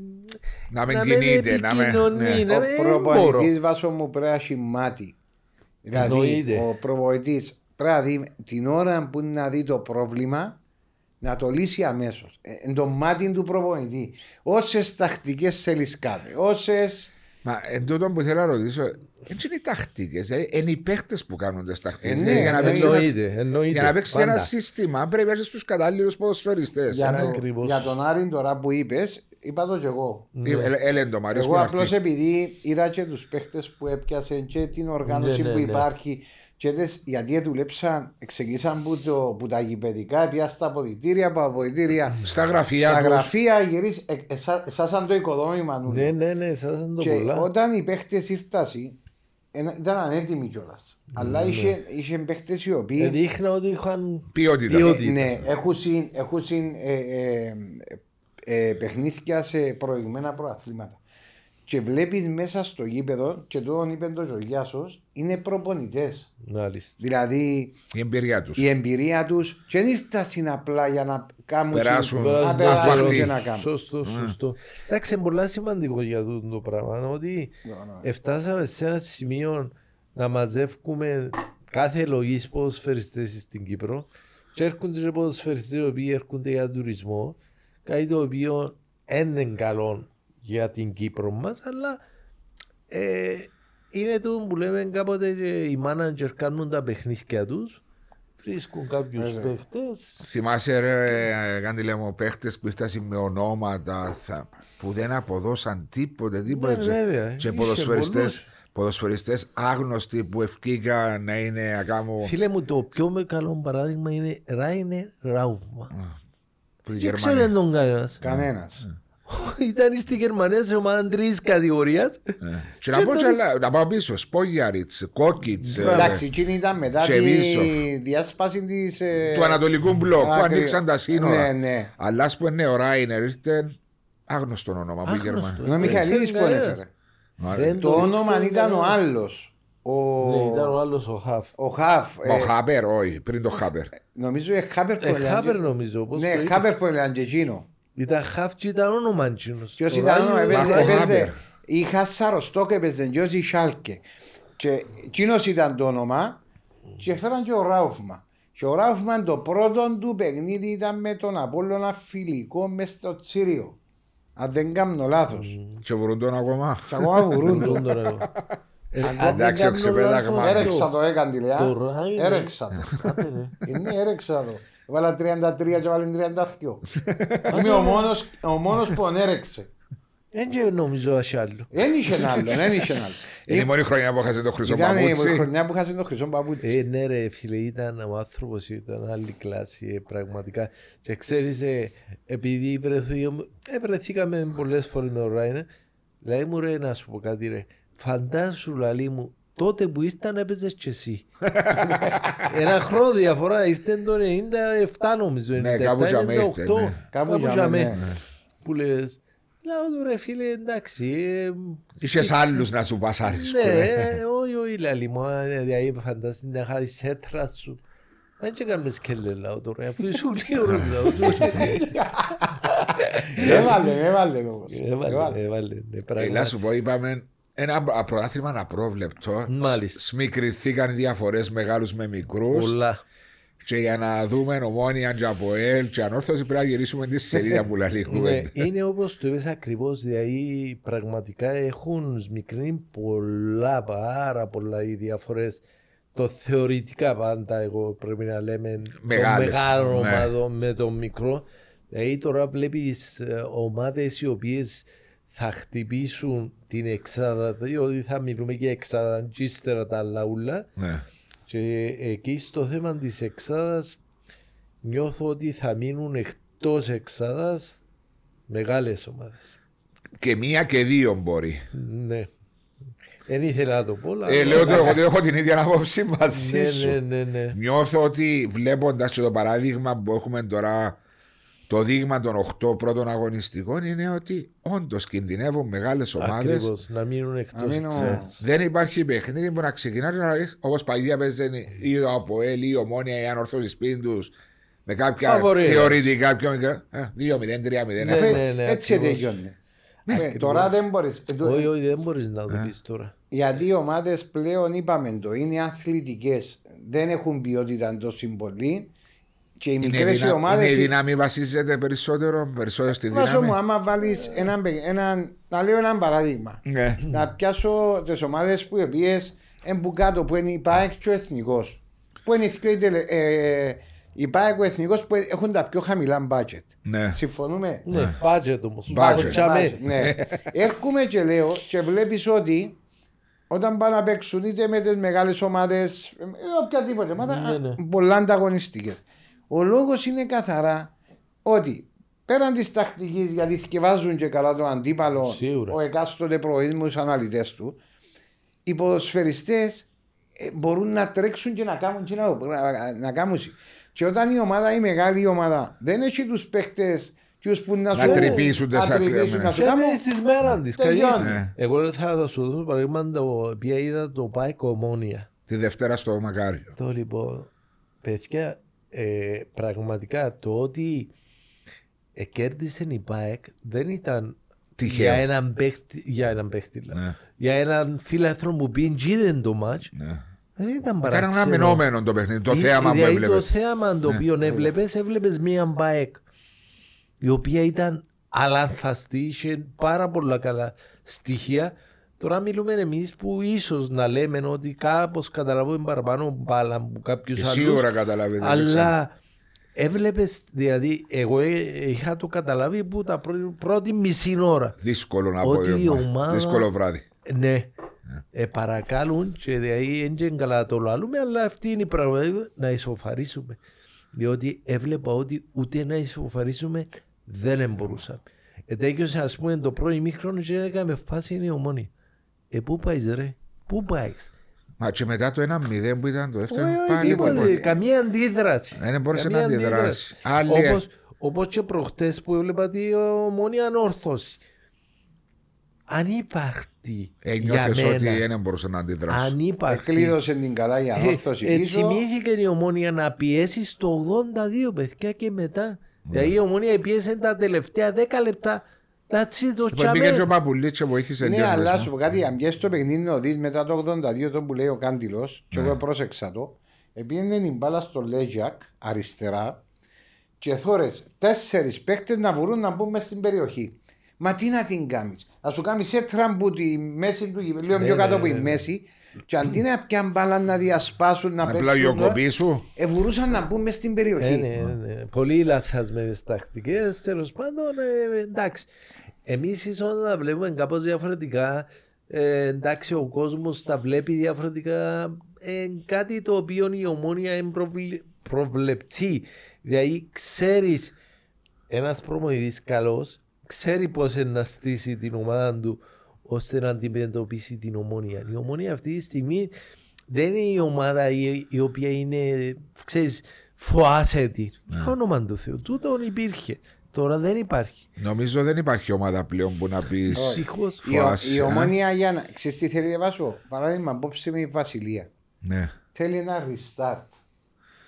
να με κλινείτε, να με... Ναι. Να ο προπονητής βάσο μου πράσι μάτι. Δηλαδή εννοείται. Ο προπονητής πρέπει την ώρα που να δει το πρόβλημα να το λύσει αμέσως. Ε, εν το μάτι του προπονητή. Όσες τακτικές θέλεις κάθε. Όσες... Μα εν τούτο που θέλω να ρωτήσω, δεν είναι οι τακτικές. Δηλαδή, είναι οι παίχτες που κάνουν τις τακτικές. Ε, ναι, για να παίξεις ένα σύστημα πρέπει να έχεις τους κατάλληλους ποδοσφαιριστές. Για, το, για τον Άρη τώρα που είπες, είπα το κι εγώ. Ναι. Ε, ε, το, εγώ απλώς επειδή είδα και τους παίχτες που έπιασαν και την οργάνωση ναι, ναι, που υπάρχει. Ναι, ναι. Γιατί δουλέψαν, ξεκίνησαν που τα γηπαιδικά, πια στα αποδυτήρια, από αποδυτήρια, στα γραφεία. Στα γραφεία γυρίσει, εσάσαν το οικοδόμημα. Ναι, ναι, ναι, εσάσαν το πολλά. Και όταν οι παίχτες ήρθασαν, ήταν ανέτοιμοι κιόλας. Αλλά είχε παίχτες οι οποίοι... Δείχνα ότι είχαν ποιότητα. Ναι, έχουν παιχνίδια σε προηγμένα προαθλήματα. Και βλέπεις μέσα στο γήπεδο, και τον είπε το Γιάσος, είναι προπονητές. Μάλιστα. Δηλαδή η εμπειρία τους. Η εμπειρία τους και δεν φτάσουν απλά για να κάνουν περάσουν, να περάσουν και να κάνουν. Σωστό, σωστό. Mm. Εντάξει, είναι πολύ σημαντικό για αυτό το πράγμα. Ότι no, no. Φτάσαμε σε ένα σημείο να μαζεύουμε κάθε λογής ποδοσφαιριστές στην Κύπρο και έρχονται και ποδοσφαιριστές οι οποίοι έρχονται για τουρισμό, κάτι το οποίο είναι καλό για την Κύπρο μας, αλλά ε, είναι το που λέμε κάποτε οι μάνατζερ κάνουν τα παιχνίσκια τους, βρίσκουν κάποιους παίχτες. Θυμάσαι ρε, κάτι λέμε παίχτες που ήρθασαν με ονόματα θα, που δεν αποδώσαν τίποτε, τίποτε ναι, και, βέβαια, και ποδοσφαιριστές, ποδοσφαιριστές άγνωστοι που ευκήκαν να είναι ακάμου. Φίλε μου, το πιο καλό παράδειγμα είναι Ράινερ Ράουβμα. Mm. Και ξέρει τον κανένας. Κανένας. Mm. Ήταν στη Γερμανία σε ομάδα τρεις κατηγορίας. Και να πάω πίσω, Σπόγιαριτς, Κόκιτς. Εντάξει, εκείνη ήταν μετά τη διάσπαση του Ανατολικού Μπλοκ που ανοίξαν τα σύνορα. Αλλά ας πούμε ο Ράινερ ήρθε άγνωστον όνομα από Γερμανία. Ο Μιχαηλίδης που έφερε. Το όνομα ήταν ο άλλος. Ήταν ο άλλος ο Χαφ. Ο Χαφ. Ο Χάπερ, όχι, πριν το Χάπερ. Νομίζω Χάπερ που έλεγαν και εκείνο. Ήταν χαφ και ήταν όνομα τσινός. Ποιος ήταν όνομα, έπαιζε η Χασαροστόκ, έπαιζε η Σάλκε. Και τσινός ήταν το όνομα και έφεραν και ο Ράουφμα. Και ο Ράουφμα το πρώτο του παιχνίδι ήταν με τον Απόλλωνα φιλικό μες στο Τσίριο. Αν δεν κάνω λάθος. Και βουρούν τον ακόμα. Και ακόμα βουρούν τον. Εντάξει, ο ξεπέταγμα. Έρεξα το έκανε τη λεά. Έρεξα το. Είναι έρεξα το. Βάλα τριάντα τρία και βάλε τριάντα δύο. Είμαι ο μόνος που ανέρεξε. Δεν νομίζω ας άλλο. Δεν είχε άλλο. Είναι η μόνη χρονιά που χάσε το χρυσό παπούτσι. Ήταν η μόνη χρονιά που χάσε το χρυσό παπούτσι. Ναι ρε φίλε, ήταν ο άνθρωπος, ήταν άλλη κλάση πραγματικά. Και ξέρεις, επειδή βρεθήκαμε πολλές φορές με ο Ράινερ, λέει μου ρε να σου πω κάτι ρε, φαντάσου λαλί μου, τότε που ήρθαν έπαιζες και εσύ. Ένα χρόνο διαφορά, ήρθαν το ενενήντα επτά νομίζω. Ναι, κάπου τζαμέ ήρθαν. Κάπου τζαμέ. Που λες, λέω του ρε φίλε εντάξει. Είχες άλλους να σου πας άρισκο. Ναι, όχι, όχι λαλί μου. Δηλαδή φαντάσεις να χάσεις σέτρα σου. Δεν και κάνουμε σκέλε λαό του ρε, αφού σου λέω ρε λαό του ρε. Έβαλε, έβαλε όμως. Έβαλε, έβαλε. Σου πω είπαμε. Ένα πρωτάθλημα αναπρόβλεπτο. Σμικριθήκαν οι διαφορές μεγάλους με μικρούς. Και για να δούμε Ομόνοια και Αποέλ και Ανόρθωση πρέπει να γυρίσουμε τη σελίδα που λαλήκουμε. Είναι όπως το είπες ακριβώς, δηλαδή πραγματικά έχουν σμικρύνει πολλά, πάρα πολλά οι διαφορές. Το θεωρητικά πάντα εγώ πρέπει να λέμε μεγάλες, το μεγάλο ναι. Ομάδο με το μικρό. Δηλαδή τώρα βλέπεις ομάδες οι οποίες θα χτυπήσουν την εξάδα, διότι θα μιλούμε και εξάδα και ύστερα τα λαούλα. Ναι. Και εκεί στο θέμα της εξάδας νιώθω ότι θα μείνουν εκτός εξάδας μεγάλες ομάδες. Και μία και δύο μπορεί. Ναι. Δεν ήθελα να το πω. Ε, λέω ότι έχω την ίδια άποψη μαζί σου. Ναι, ναι, ναι. Νιώθω ότι βλέποντας το παράδειγμα που έχουμε τώρα, το δείγμα των οκτώ πρώτων αγωνιστικών, είναι ότι όντως κινδυνεύουν μεγάλες ομάδες να μείνουν εκτός. Μείνω... Δεν υπάρχει παιχνίδι που να ξεκινάει όπως παλιά παίζουν ή ο Αποέλ ή η Ομόνοια ή η Ανόρθωση σπίτι τους. Με κάποια θεωρητικά πιο μικρά. δύο μηδέν τρία μηδέν. Έτσι τελειώνει. Ναι, τώρα δεν μπορείς. Όχι, όχι, δεν μπορείς να το πεις τώρα. Γιατί οι ομάδες πλέον, είπαμε το, είναι αθλητικές. Δεν έχουν ποιότητα τόσο πολύ. Και οι μικρές δυνα... ομάδες. Η δύναμη βασίζεται περισσότερο, περισσότερο στη δύναμη. Βάζω μου, άμα βάλεις έναν. Ένα, να λέω ένα παράδειγμα. Ναι. Να πιάσω τις ομάδες που επίες εμπουκάτω, που υπάρχει και ο εθνικός. Που είναι ε, υπάρχει ο εθνικός που έχουν τα πιο χαμηλά μπάτζετ. Ναι. Συμφωνούμε. Ναι, μπάτζετ όμως. Έρχομαι και λέω και βλέπεις ότι όταν πάνε να παίξουν είτε με τις μεγάλες ομάδες, οποιαδήποτε ομάδα, ναι, ναι, πολλά ανταγωνιστικές. Ο λόγος είναι καθαρά ότι πέραν τη τακτική, γιατί θκευάζουν και καλά τον αντίπαλο, σίγουρα, ο εκάστοτε προοίδη με τους αναλυτές του, οι ποδοσφαιριστές μπορούν να τρέξουν και να κάνουν, και να, να κάνουν. Και όταν η ομάδα, η μεγάλη ομάδα, δεν έχει τους παίχτες που να, να σου τρυπήσουν τα σακλιά. Στις μέρες της τελειώνει. Εγώ θα σου δώσω παράδειγμα ποια είδα το ΠΑΕΚ Ομόνοια τη Δευτέρα στο Μακάριο. Το λοιπόν, παιδιά, Ε, πραγματικά το ότι ε, κέρδισε η ΠΑΕΚ δεν ήταν τυχαίο. Για έναν παίχτη, για έναν, ναι, για έναν φιλαθρό που πήγε δεν το μάτς, ναι, δεν ήταν παράξενο. Ήταν ένα μενόμενο το παιχνίδι, το θέαμα που έβλεπες. Το θέαμα το οποίο ναι, έβλεπες, έβλεπες μία ΠΑΕΚ η οποία ήταν αλάνθαστη, είχε πάρα πολλά καλά στοιχεία. Τώρα μιλούμε εμείς που ίσως να λέμε ότι κάπως καταλαβαίνουμε παραπάνω μπάλα από κάποιους άλλους. Σίγουρα καταλαβαίνετε. Αλλά έβλεπες, δηλαδή, εγώ είχα το καταλάβει που τα πρώτη, πρώτη μισή ώρα. Δύσκολο να πω. Δύσκολο βράδυ. Ναι. Yeah. Ε, παρακαλούν και δηλαδή δεν καλά το λαλούμε, αλλά αυτή είναι η πραγματικότητα, να ισοφαρίσουμε. Διότι έβλεπα ότι ούτε να ισοφαρίσουμε δεν μπορούσαμε. Ε, τέτοιος, ας πούμε, το πρώτο ημίχρονο και έκαμε φάση είναι Ομόνοια. Ε, πού πάεις ρε, πού πάεις. Μα και μετά το ένα μηδέν που ήταν το δεύτερο, πάλι τίποτε. Καμία αντίδραση. Δεν μπορούσε να αντιδράσει. Όπως, όπως και προχτές που έβλεπα τη Ομόνοια Ανόρθωση. Αν υπάρχει ε, για μένα. Ότι δεν μπορούσε να αντιδράσει. Αν υπάρχει. Εκλείδωσε την καλά η Ανόρθωση ε, πίσω. Ετοιμήθηκε η Ομόνοια να πιέσει στο ογδόντα δύο παιδιά και μετά. Mm. Δηλαδή η Ομόνοια πιέσε τα τελευταία δέκα λεπτά. Πήγε και ο Παπουλίτς και βοήθησε. Ναι, αλλά σου πω κάτι, αν πιέσει το παιχνίδι ο Δης μετά το ογδόντα δύο, το που λέει ο Κάντιλος, και εγώ πρόσεξα το, επήγαινε η μπάλα στο Λέγιακ αριστερά και θόρες τέσσερις παίκτες να βρουν να μπουν μέσα στην περιοχή. Μα τι να την κάνεις, να σου κάνεις έτρα από τη μέση του γηπέδου, λίγο πιο κάτω από τη μέση, και αντί να πιάνουν μπάλα να διασπάσουν, να πλαγιοκοπήσουν, ευουρούσαν να μπουν μέσα στην περιοχή. Πολύ λαθασμένες τακτικές, τέλος πάντων, εντάξει. Εμείς ίσως να τα βλέπουμε κάπως διαφορετικά, ε, εντάξει ο κόσμος τα βλέπει διαφορετικά, ε, κάτι το οποίο η Ομόνοια είναι προβλεπτή. Δηλαδή ξέρεις, ένας προπονητής καλός ξέρει πώς να στήσει την ομάδα του ώστε να αντιμετωπίσει την Ομόνοια. Η Ομόνοια αυτή τη στιγμή δεν είναι η ομάδα η, η οποία είναι, ξέρεις, φοάσαι την, yeah, όνομα του Θεού, τούτον υπήρχε. Τώρα δεν υπάρχει. Νομίζω δεν υπάρχει ομάδα πλέον που να πει. Η Ομόνοια, για να ξέρει τι θέλει να βάσω. Παράδειγμα, απόψε με η Βασιλεία. Ναι. Θέλει ένα restart.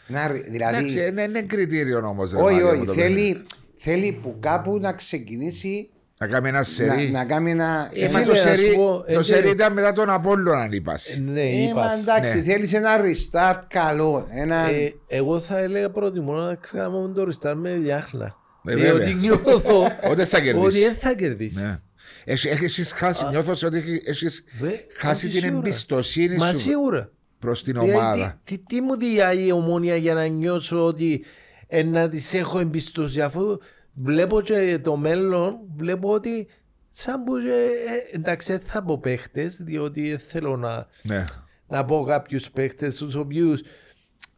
Να, δηλαδή. Δεν είναι κριτήριο όμως. Όχι, όχι. Θέλει, θέλει που κάπου να ξεκινήσει. Να κάνει ένα σερί. Να, να κάνει ένα... ε, Είμα, το σερί, πω, το σερί ήταν μετά τον Απόλλων αν είπας. Ναι, είπα. Εντάξει, ναι, θέλεις ένα restart καλό. Ένα... Ε, εγώ θα έλεγα προτιμώ να ξεκινήσουμε το restart με διάχνα. Διότι νιώθω ότι δεν θα κερδίσει. Έχεις χάσει, νιώθω ότι έχεις χάσει την εμπιστοσύνη σου προς την ομάδα. Τι μου διάει η Ομόνοια για να νιώσω ότι να της έχω εμπιστοσύνη, αφού βλέπω και το μέλλον, βλέπω ότι σαν που εντάξει θα πω παίχτες, διότι θέλω να πω κάποιους παίχτες τους οποίους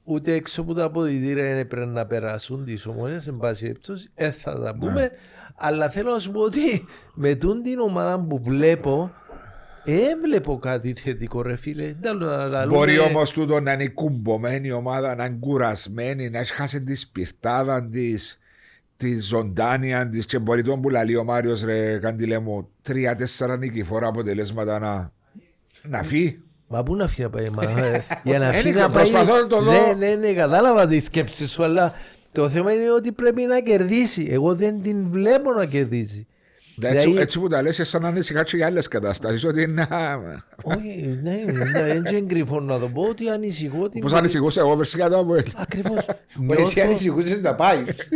ούτε έξω από τα αποδυτήρια πρέπει να περάσουν τις Ομόνοιες, εν πάση έψωση, ε, θα τα πούμε. Ναι. Αλλά θέλω να σου πω ότι με την ομάδα που βλέπω, Έβλεπω κάτι θετικό, ρε φίλε. Μπορεί όμως τούτο να είναι κουμπωμένη η ομάδα, να είναι κουρασμένη, να έχει χάσει τη σπιρτάδα τη, τη ζωντάνια τη. Και μπορεί τον που λέει ο Μάριος, ρε Καντιλέ μου, τρία-τέσσερα νικηφόρα αποτελέσματα να, να φύγει. Μα πού να φύγει να πάει, μα, για να φύγει να πάει. Ναι, ναι, ναι, κατάλαβα τη σκέψη σου, αλλά το θέμα είναι ότι πρέπει να κερδίσει. Εγώ δεν την βλέπω να κερδίσει. Έτσι, δηλαδή... έτσι που τα λες, σαν να ανησυχά και για άλλες καταστάσεις, ότι είναι... Όχι, ναι, έτσι εγκρυφώ να το πω, ότι ανησυχώ... Πώς ανησυχούσα εγώ περσικά το Αποέλ. Ακριβώς. Εσύ ανησυχούσες να πάεις.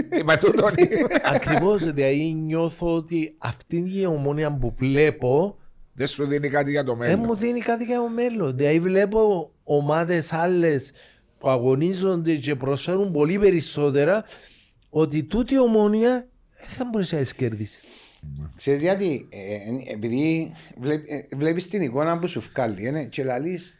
Ακριβώς, δηλαδή νιώθω ότι αυτή η ομόνια που βλέπω... Δεν σου δίνει κάτι για το μέλλον. Δεν μου δίνει κάτι για το μέλλον. Δηλαδή βλέπω ομάδες άλλες που αγωνίζονται και προσφέρουν πολύ περισσότερα, ότι τούτη η ομόνια δεν μπορείς να κερδίσει. Ξέρεις γιατί, ε, επειδή βλέπ, ε, βλέπεις την εικόνα που σου βγάλει και λαλείς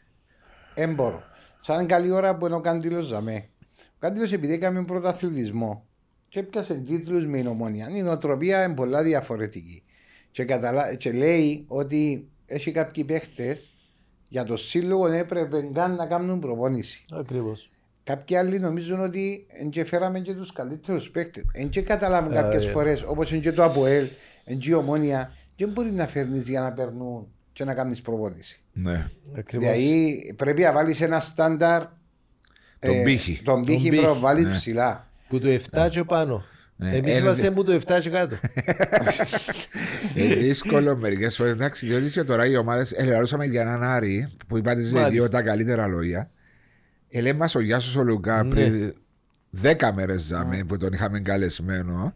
έμπορο. Σαν καλή ώρα που είναι ο Κάντιλος Ζαμέ. Ο Κάντιλος επειδή έκαμε πρωταθλητισμό και έπιασε τίτλους με Ομόνοια. Η νοοτροπία είναι πολλά διαφορετική και, καταλα... και λέει ότι έχει κάποιοι παίχτες για το σύλλογο να έπρεπε καν να κάνουν προπόνηση. Ακριβώς. Κάποιοι άλλοι νομίζουν ότι φέραμε και τους καλύτερους παίκτες. Εν και καταλάβουν κάποιες φορές, όπως είναι και το Αποέλ, εν και η Ομόνοια, δεν μπορεί να φέρνεις για να περνούν και να κάνεις προπόνηση. Ναι. Δηλαδή πρέπει να βάλεις ένα στάνταρ, τον πύχη. Τον πύχη πρέπει να βάλεις ψηλά. Που το εφτά και πάνω. Εμείς είμαστε που το εφτά και κάτω. Είναι δύσκολο μερικές φορές. Εντάξει, διότι και τώρα οι ομάδες, ελαλούσαμε για έναν Άρη που είπατε δύο τα καλύτερα λόγια. Ελέ μας ο Γιάσος ο Λουκά, ναι, πριν δέκα μέρες ζάμε, που τον είχαμε καλεσμένο,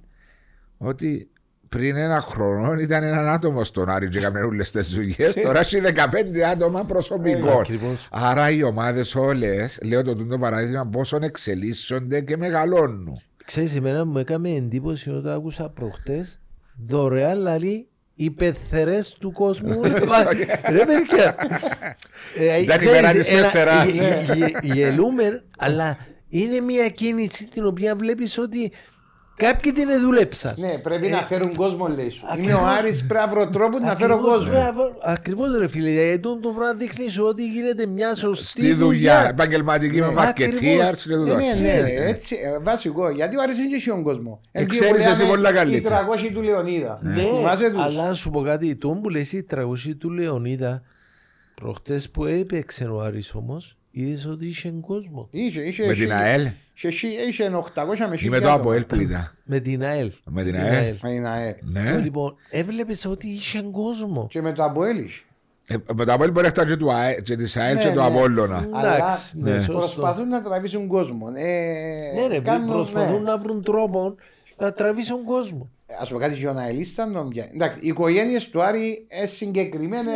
ότι πριν ένα χρόνο ήταν έναν άτομο στον Άρη και έκαμε όλες τις δουλειές, τώρα έχει δεκαπέντε άτομα προσωπικών. Άρα οι ομάδες όλες, λέω το τούτο παράδειγμα, πόσο εξελίσσονται και μεγαλώνουν. Ξέρεις, εμένα μου έκαμε εντύπωση όταν άκουσα προχτές δωρεάν λαλή οι πεθερές του κόσμου. Ρε παιδιά, εντάξει, πέρα της πεθεράς γελούμε, αλλά είναι μια κίνηση την οποία βλέπεις ότι κάποιοι την δούλεψαν. Ναι, πρέπει να φέρουν κόσμο, λέει σου. Είναι ο Άρης πράβρο τρόπο να φέρουν κόσμο. Ακριβώς, ρε φίλε, γιατί το πράγμα δείχνει σου ότι γίνεται μια σωστή δουλειά. Επαγγελματική με μαρκετίαρ. Ναι, έτσι, βασικό, γιατί ο Άρης δεν είχε κόσμο. Ξέρεις εσύ πολλά καλύτερα. Οι τραγούσοι του Λεωνίδα. Αλλά σου πω κάτι, τον που λες οι τραγούσοι του Λεωνίδα, προχτές που έπαιξε ο Άρης όμως, είδες ότι είχε κόσμο. Με την ΑΕΛ. Είχε οκτακόσια με το Αποέλ που είδα. Με την ΑΕΛ. Με την ΑΕΛ. Λοιπόν, έβλεπες ότι είχε κόσμο. Και με το Αποέλ είχε. Με το Αποέλ μπορεί να φτάσει και της ΑΕΛ και το Απόλλωνα. Αλλά προσπαθούν να τραβήσουν κόσμο. Ναι ρε, προσπαθούν να βρουν τρόπο να τραβήσουν κόσμο. Ας πω κάτι γιοναελίστα νομιά. Εντάξει, οι οικογένειες του Άρη συγκεκριμένες.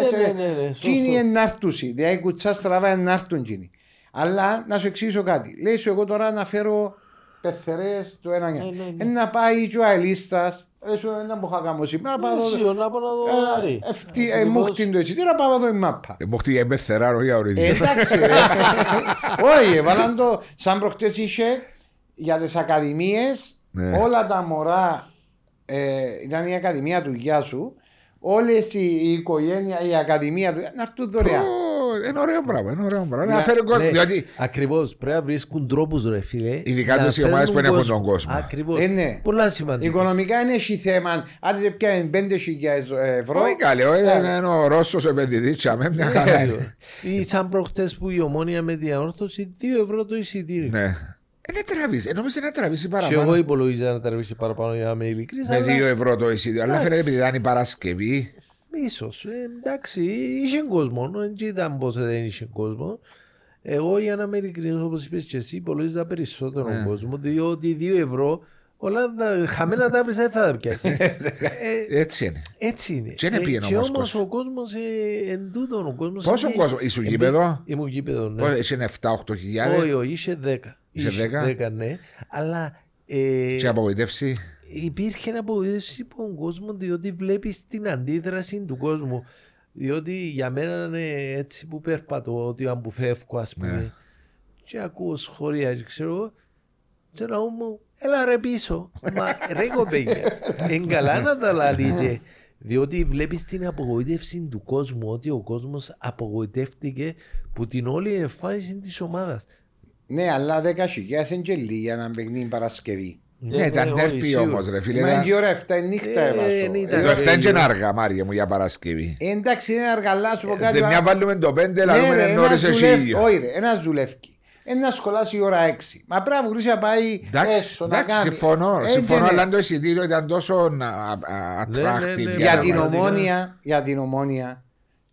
Κίνοι ενάρτουσοι. Δηλαδή κουτσά στραβά ενάρτουν κίνοι. Αλλά να σου εξηγήσω κάτι. Λέει σου εγώ τώρα να φέρω πεθερές του ένα νιά. Να πάει και ο αελίστας. Λέει σου ένα μποχακάμω σήμερα. Να πάω να δω. Μου χτύνει το έτσι. Τι να πάω να δω η μάπα. Μου χτύνει πεθερά ρογιά ορίδια. Εντάξει ρε. Όχι, βάλαν το. Σαν προχτές είχε για τις ακαδημίες. Όλα τα μωρά. Ήταν η ακαδημία του Γιάσου. Όλες οι οικογένειες, η ακαδημία του να έρθουν δωρεάν. Είναι ωραίο πράγμα, είναι ωραίο πράγμα. Να φέρουν κόσμο. Ακριβώς, πρέπει να βρίσκουν τρόπους, ρε φίλε. Ειδικά τους οι ομάδες που έχουν τον κόσμο. Ακριβώς. Πολλά σημαντικά. Οικονομικά είναι έχει θέμα. Άντε σε πιάνει πέντε χιλιάδες ευρώ. Όχι καλή, είναι ο Ρώσος επενδυτής. Ή σαν προχτές που η Ομόνοια με την Ανόρθωση δύο ευρώ το εισιτήριο. Δεν τραβήσει, νομίζω να τραβήσει παραπάνω. Και εγώ υπολογίζω να τραβήσει παραπάνω για να είμαι ειλικρής. Με δύο ευρώ το εισιτήριο, αλλά φαίνεται επειδή ήταν η Παρασκευή. Ίσως, εντάξει, είχε κόσμο, δεν ήταν πως δεν είχε κόσμο. Εγώ για να είμαι ειλικρής, όπως είπες και εσύ, υπολογίζα περισσότερο κόσμο, διότι δύο ευρώ όλα χαμένα τα βρήσα θα τα πιάσει. Έτσι είναι. Έτσι είναι. Και όμως ο κόσμος εν τούτον ο κόσμος. Πόσο κόσμο, ήσου γήπεδο? Ήμουν γήπεδο, ναι. Είσαι εφτά οκτώ χιλιάδες. Όχι, όχι, είσαι δέκα. Είχε δέκα, ναι, αλλά ε, και απογοητεύσει. Υπήρχε ένα απογοητεύσει από τον κόσμο, διότι βλέπεις την αντίδραση του κόσμου. Διότι για μένα είναι έτσι που περπατώ, ότι αν που φεύγω ας πούμε, yeah, και ακούω σχόλια, ξέρω, ξέρω μου, έλα ρε πίσω. Μα ρε κοπέγια, εγκαλά να τα λαλείτε. Διότι βλέπεις την απογοήτευση του κόσμου, ότι ο κόσμος απογοητεύτηκε που την όλη εμφάνιση της ομάδας. Ναι, αλλά δέκα χιλιάδες είναι και λίγοι για να μπαινεί η Παρασκευή. Ναι, τα ντέρπι όμως ρε φίλε. Μα είναι και ώρα εφτά η νύχτα έβαζω. Το εφτά είναι και ένα αργά Μάρια μου για Παρασκευή. Εντάξει, είναι αργά, αλλά σου πω κάτι. Μια βάλουμε το πέντε, λαλούμε εν ώρες εσύ ίδιο. Όχι ρε, ένας δουλεύκει. Ένα σχολάσει η ώρα έξι. Μα πρέπει να βρει να πάει. Εντάξει, συμφωνώ. Συμφωνώ, αλλά το εισιτήριο ήταν τόσο attractive. Για την Ομόνοια,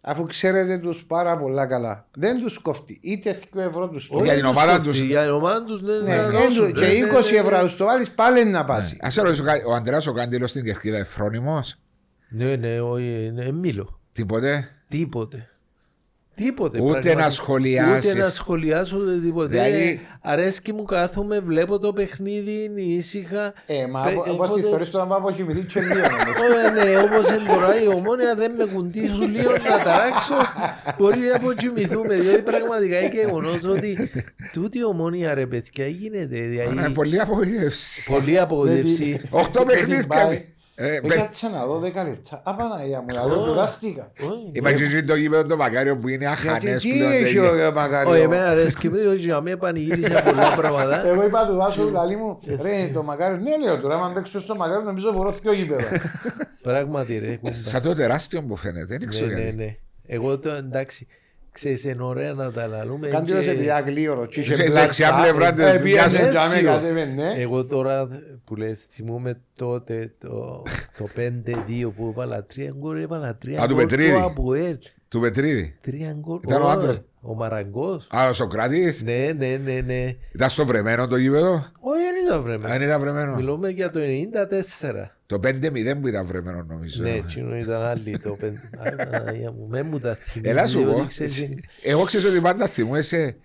αφού ξέρετε τους πάρα πολλά καλά, δεν τους κοφτεί. Είτε δύο ευρώ τους κοφτεί. Για την ομάδα τους. Για την ομάδα τους, ναι. Και είκοσι ευρώ τους το βάλεις, πάλι να πάσει. Ας ρωτήσω, ο Αντρέας ο Καντήλος στην Κερκίδα φρόνιμος? Ναι, ναι, μίλω. Τίποτε. Τίποτε. Τίποτε, ούτε να σχολιάσεις. Ούτε να σχολιάσω ούτε τίποτε. Δηλαδή... Αρέσκει μου, κάθομαι, βλέπω το παιχνίδι, είναι ήσυχα. Ε, μα Πε... όπως τη θεωρείς το να πάω από κοιμηθεί και λίγο. Ναι, όπως είναι τώρα η Ομόνοια δεν με κουντήσουν λίγο να ταράξω. Μπορεί να αποκοιμηθούμε, διότι πραγματικά είναι γεγονός ότι τούτη η Ομόνοια ρε παιδιά γίνεται. Είναι πολύ απογοήτευση. Πολύ απογοήτευση. Οχτώ παιχνίδια. Έκατσα να δω δέκα λεπτά, απαναία μου, να δω δουλάστηκα. Υπάρχει και το γήπεδο το Μακάριο που είναι αχανές. Γιατί τι έχει ο Μακάριο. Όχι εμένα ρε σκεφτείτε ότι να με πανηγύρισε πολλά πράγματα. Εγώ είπα του Βάσου καλή μου, ρε το Μακάριο, ναι λέω τώρα, άμα παίξω στο Μακάριο νομίζω βορρώθηκε ο γήπεδο. Πράγματι ρε. Σαν το τεράστιο που φαίνεται, δεν ξέρω γιατί. Εγώ το εντάξει. Ξέρεις, είναι ωραία να τα λαλούμε. Κάντε ως επειδή κλείωρο. Είχε δεξιά πλευρά της μιας μετάμεκα. Εγώ τώρα που λες, θυμούμαι τότε το πέντε δύο που έβαλα τρία γκολ, έβαλα τρία γκολ του Αποέλ. Του Πετρίδη. Τρία γκολ. Ήταν ο άντρας. Ο Μαραγκός. Α, ο Σοκράτης. Ναι, ναι, ναι, ναι. Ήταν στο βρεμένο το γήπεδο. Όχι, δεν ήταν βρεμένο. Δεν ήταν βρεμένο. Μιλούμε για το ενενήντα τέσσερα. Το πέντε μηδέν που ήταν βρεμένο νομίζω. Ναι, εκείνο ήταν άλλη το πέντε. Άρα, μου, με μου τα θυμίζει. Ελά σου πω, εγώ ξέρω ότι πάντα θυμούσαι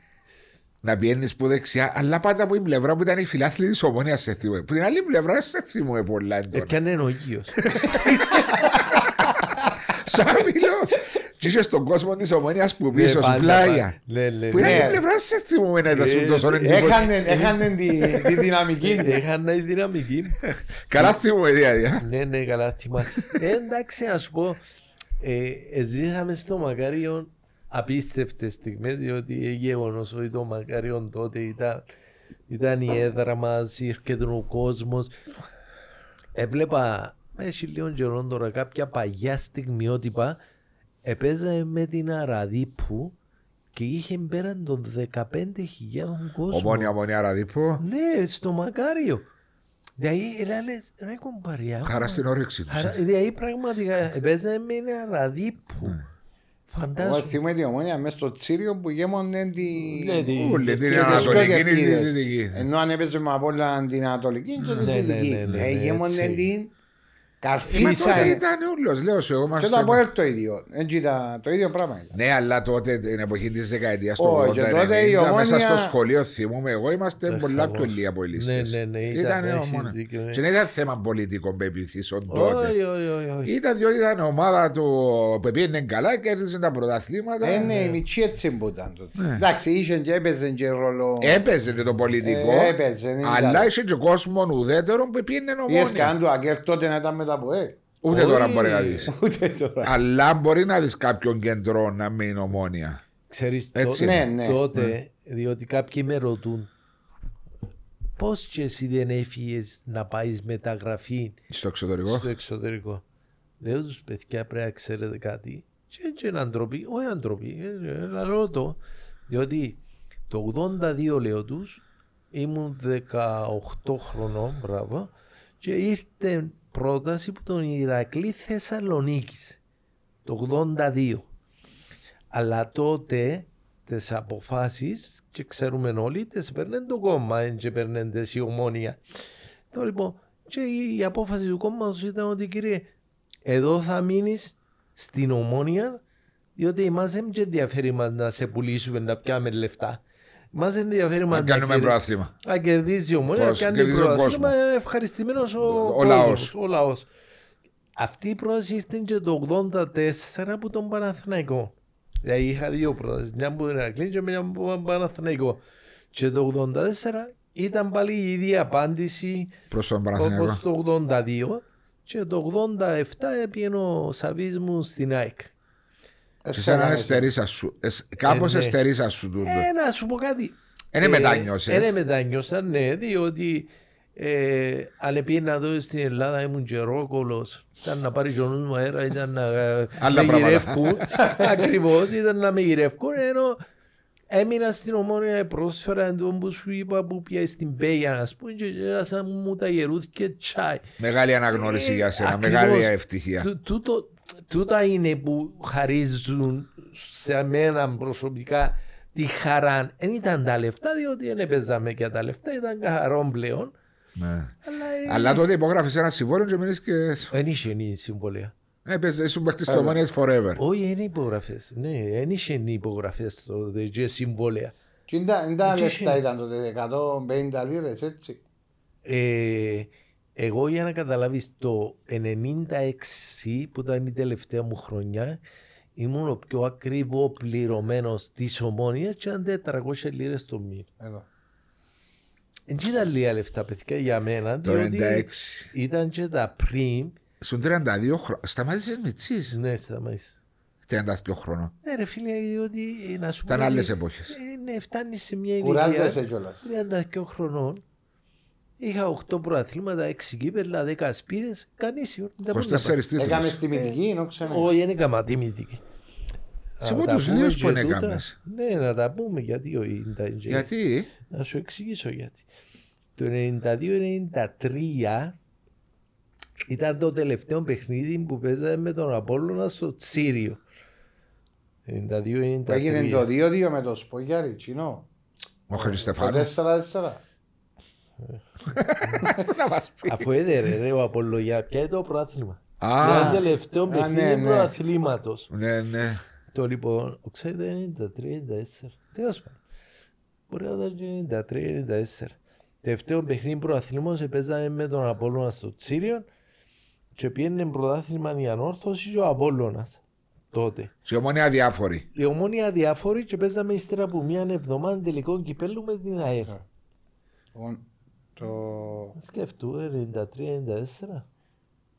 να πιένεις που δεξιά, αλλά πάντα από την πλευρά που ήταν η φιλάθλη της Ομόνοιας σε θυμούμαι. Που την άλλη πλευρά σε θυμούμαι πολλά έντονα. Έπιανε ενογείως. Σαν μιλώ. Και είσαι στον κόσμο της Ομόνοιας που πίσω σου πλάγια. Που είναι η πλευρά σε θυμούμαι να ήταν τόσο εντύπωση. Έχανε τη δυναμική. Έχανε τη δυναμική. Καλά θυμούμαι διάδια. Ναι, ναι, καλά θυμάσαι. Εντάξει, ας πω, ζήσαμε στο Μακάριον απίστευτες στιγμές, διότι γεγονός ότι το Μακάριον τότε ήταν η έδρα μας, ήρκεται ο κόσμος. Έβλεπα, έχει λίγο καιρό τώρα, κάποια παγιά στιγμιότυπα. Επέζαμε με την Αραδίπου και είχε πέραν των δεκαπέντε χιλιάδες κόσμων. Ομόνοια, Ομόνοια, Αραδίπου. Ναι, στο Μακάριο. Δηλαδή, λες, ρε κομπαριά. Χαρά στην όρεξη τους. Δηλαδή, πραγματικά, επέζαμε με την Αραδίπου. Φαντάζομαι. Εγώ θυμάμαι την Ομόνοια μέσα στο Τσίριο που γέμονε την Ανατολική. Ενώ αν έπαιζε με Απόλλων την Ανατολική, τότε γέμονε την... Καρφίσα ήταν ούλος, λέω σου εγώ μας... Και το Αποέλ το ίδιο, το ίδιο πράγμα ήταν. Ναι, αλλά τότε την εποχή της δεκαετίας του ογδόντα ενενήντα μέσα στο σχολείο θυμούμαι εγώ, είμαστε πολλά πιο λίγοι από οι λίστες. Ναι, ναι, ήταν μόνο. Και δεν ήταν θέμα πολιτικών πεπιθήσεων τότε. Όχι, όχι. Ήταν διότι ήταν ομάδα του που πήγαινε καλά και έρθιζε τα πρωταθλήματα. Ναι, η Μιτσί έτσι που ήταν τότε. Εντάξει, είχε και έπαιζε και ρόλο... Έπαιζε και το πολιτικό, αλλά είχε και κόσμο ουδέτερο που πήγαινε Ομόνοια. Ούτε τώρα μπορεί να δεις. Αλλά μπορεί να δεις κάποιον κεντρό να μην είναι Ομόνοια. Ξέρεις τότε, διότι κάποιοι με ρωτούν πώς και εσύ δεν έφυγες να πάεις μεταγραφή στο εξωτερικό. Στο εξωτερικό. Λέω τους παιδιά πρέπει να ξέρετε κάτι. Και είναι αντροπή, όχι αντροπή, να ρωτώ. Διότι το ογδόντα δύο λέω τους, ήμουν δεκαοκτώ χρονών, μπράβο, και ήρθε πρόταση που τον Ηρακλή Θεσσαλονίκης το ογδόντα δύο. Αλλά τότε τις αποφάσεις, και ξέρουμε όλοι, τις παίρνουν το κόμμα, δεν και παίρνουν η Ομόνοια. Τώρα λοιπόν, και η απόφαση του κόμματος ήταν ότι κύριε, εδώ θα μείνεις στην Ομόνοια, διότι εμάς δεν ενδιαφέρει μας να σε πουλήσουμε, να πιάμε λεφτά. Μας ενδιαφέρει να κάνουμε προάθλημα. Να κερδίζει η Ομόνοια, να κάνει προάθλημα. Ευχαριστημένος ο, ο, λαός. ο λαός. Αυτή η πρόταση ήρθε και το ογδόντα τέσσερα από τον Παναθηναϊκό. Δηλαδή είχα δύο πρότασεις, μια από τον Ηρακλή και μια από τον Παναθηναϊκό. Και το ογδόντα τέσσερα ήταν πάλι η ίδια απάντηση προς το ογδόντα δύο. Και το ογδόντα επτά έπιενε ο Σαββής μου στην ΑΕΚ. Εσένα εστερίσα σου. Κάπως εστερίσα σου τούτο. Ε, να σου πω κάτι. Είναι μετανιώσες. Είναι μετανιώσα, ναι, διότι Ε, αν επίαινα εδώ στην Ελλάδα ήμουν καιρόκολος. Ήταν να πάρει τον νους μου αέρα, ήταν να με γυρεύκουν. Ακριβώς, ήταν να με γυρεύκουν. Ενώ έμεινα στην Ομόνοια, πρόσφερα εντός που σου είπα που πιάει στην Πέγια να σπούν και γέρασα μου τα γερούθηκε τσάι. Μεγάλη αναγνώριση ε, για σένα, ακριβώς, μεγάλη ευτυχία. Τούτα είναι που χαρίζουν σε μένα προσωπικά τη χαρά. Δεν ήταν τα λεφτά, διότι δεν παίζαμε και τα λεφτά, ήταν καθαρόν πλέον. Ναι. Αλλά, Αλλά τότε υπογράφεις ένα συμβόλαιο και μείνεις και... Εν είχε νη συμβόλαια. Ήσουν παίχτης στο Ομόνοιας forever. Όχι, είναι υπογραφές. Ναι, εν είχε νη υπογραφές τότε και συμβόλαια. Τι λεφτά ήταν τότε, εκατόν πενήντα λίρες, έτσι. Εγώ για να καταλάβεις το ενενήντα έξι που ήταν η τελευταία μου χρονιά ήμουν ο πιο ακριβό πληρωμένος της Ομόνοιας και ήταν τετρακόσιες λίρες το μήνα. Δεν ήταν λίγα λεφτά παιδιά για μένα, διότι ήταν και τα πριν. Στον τριάντα δύο χρόνια, σταμάτησες με τσίς. Ναι, σταμάτησες. τριάντα δύο χρόνια. Ναι ρε φίλε, διότι να σου πω... Ήταν άλλες εποχές. Ναι, φτάνεις σε μια ηλικία. Κουράζεσαι κιόλας. τριάντα δύο χρονών, είχα οκτώ προαθλήματα, έξι κύπελλα, δέκα σπίδες, κανείς. Προς τέσσερις τίτλους. Έκαμες τιμητική, ενώ ξένα. Όχι, δεν έκαμα τιμητική. Σε μόνο τους λίγους που έκαμες. Ναι, να τα πούμε γιατί ο Ινταν. Γιατί? Να σου εξηγήσω γιατί. Το ενενήντα δύο ενενήντα τρία ήταν το τελευταίο παιχνίδι που παίζαμε με τον Απόλλωνα στο Τσίριο. ενενήντα δύο ενενήντα τρία. Έγινε το δύο δύο με το Σπογιάρι, Τσινό. Ο Χριστέφανου. τέσσερα τέσσερα. Αφού έδερε ρε ο Απόλλωνα, ποια είναι το πρόθλημα. Ήταν το τελευταίο παιχνίδι προαθλήματος. Ναι, ναι. Το λοιπόν, ξέρετε, ενενήντα τρία ενενήντα τέσσερα. Τέλος πάντων. Μπορεί να ήταν ενενήντα τρία ενενήντα τέσσερα. Τελευταίο παιχνίδι προαθλήματος παίζαμε με τον Απόλλωνα στο Τσίριον και πήγαινε πρωτάθλημα η Ανόρθωση και ο Απόλλωνας τότε. Και η Ομόνοια διάφορη. Η Ομόνοια διάφορη και παίζαμε ύστερα από μια εβδομάδα τελικό κυπέλλου με την ΑΕΚ. Σκεφτού, ενενήντα τρία ενενήντα τέσσερα.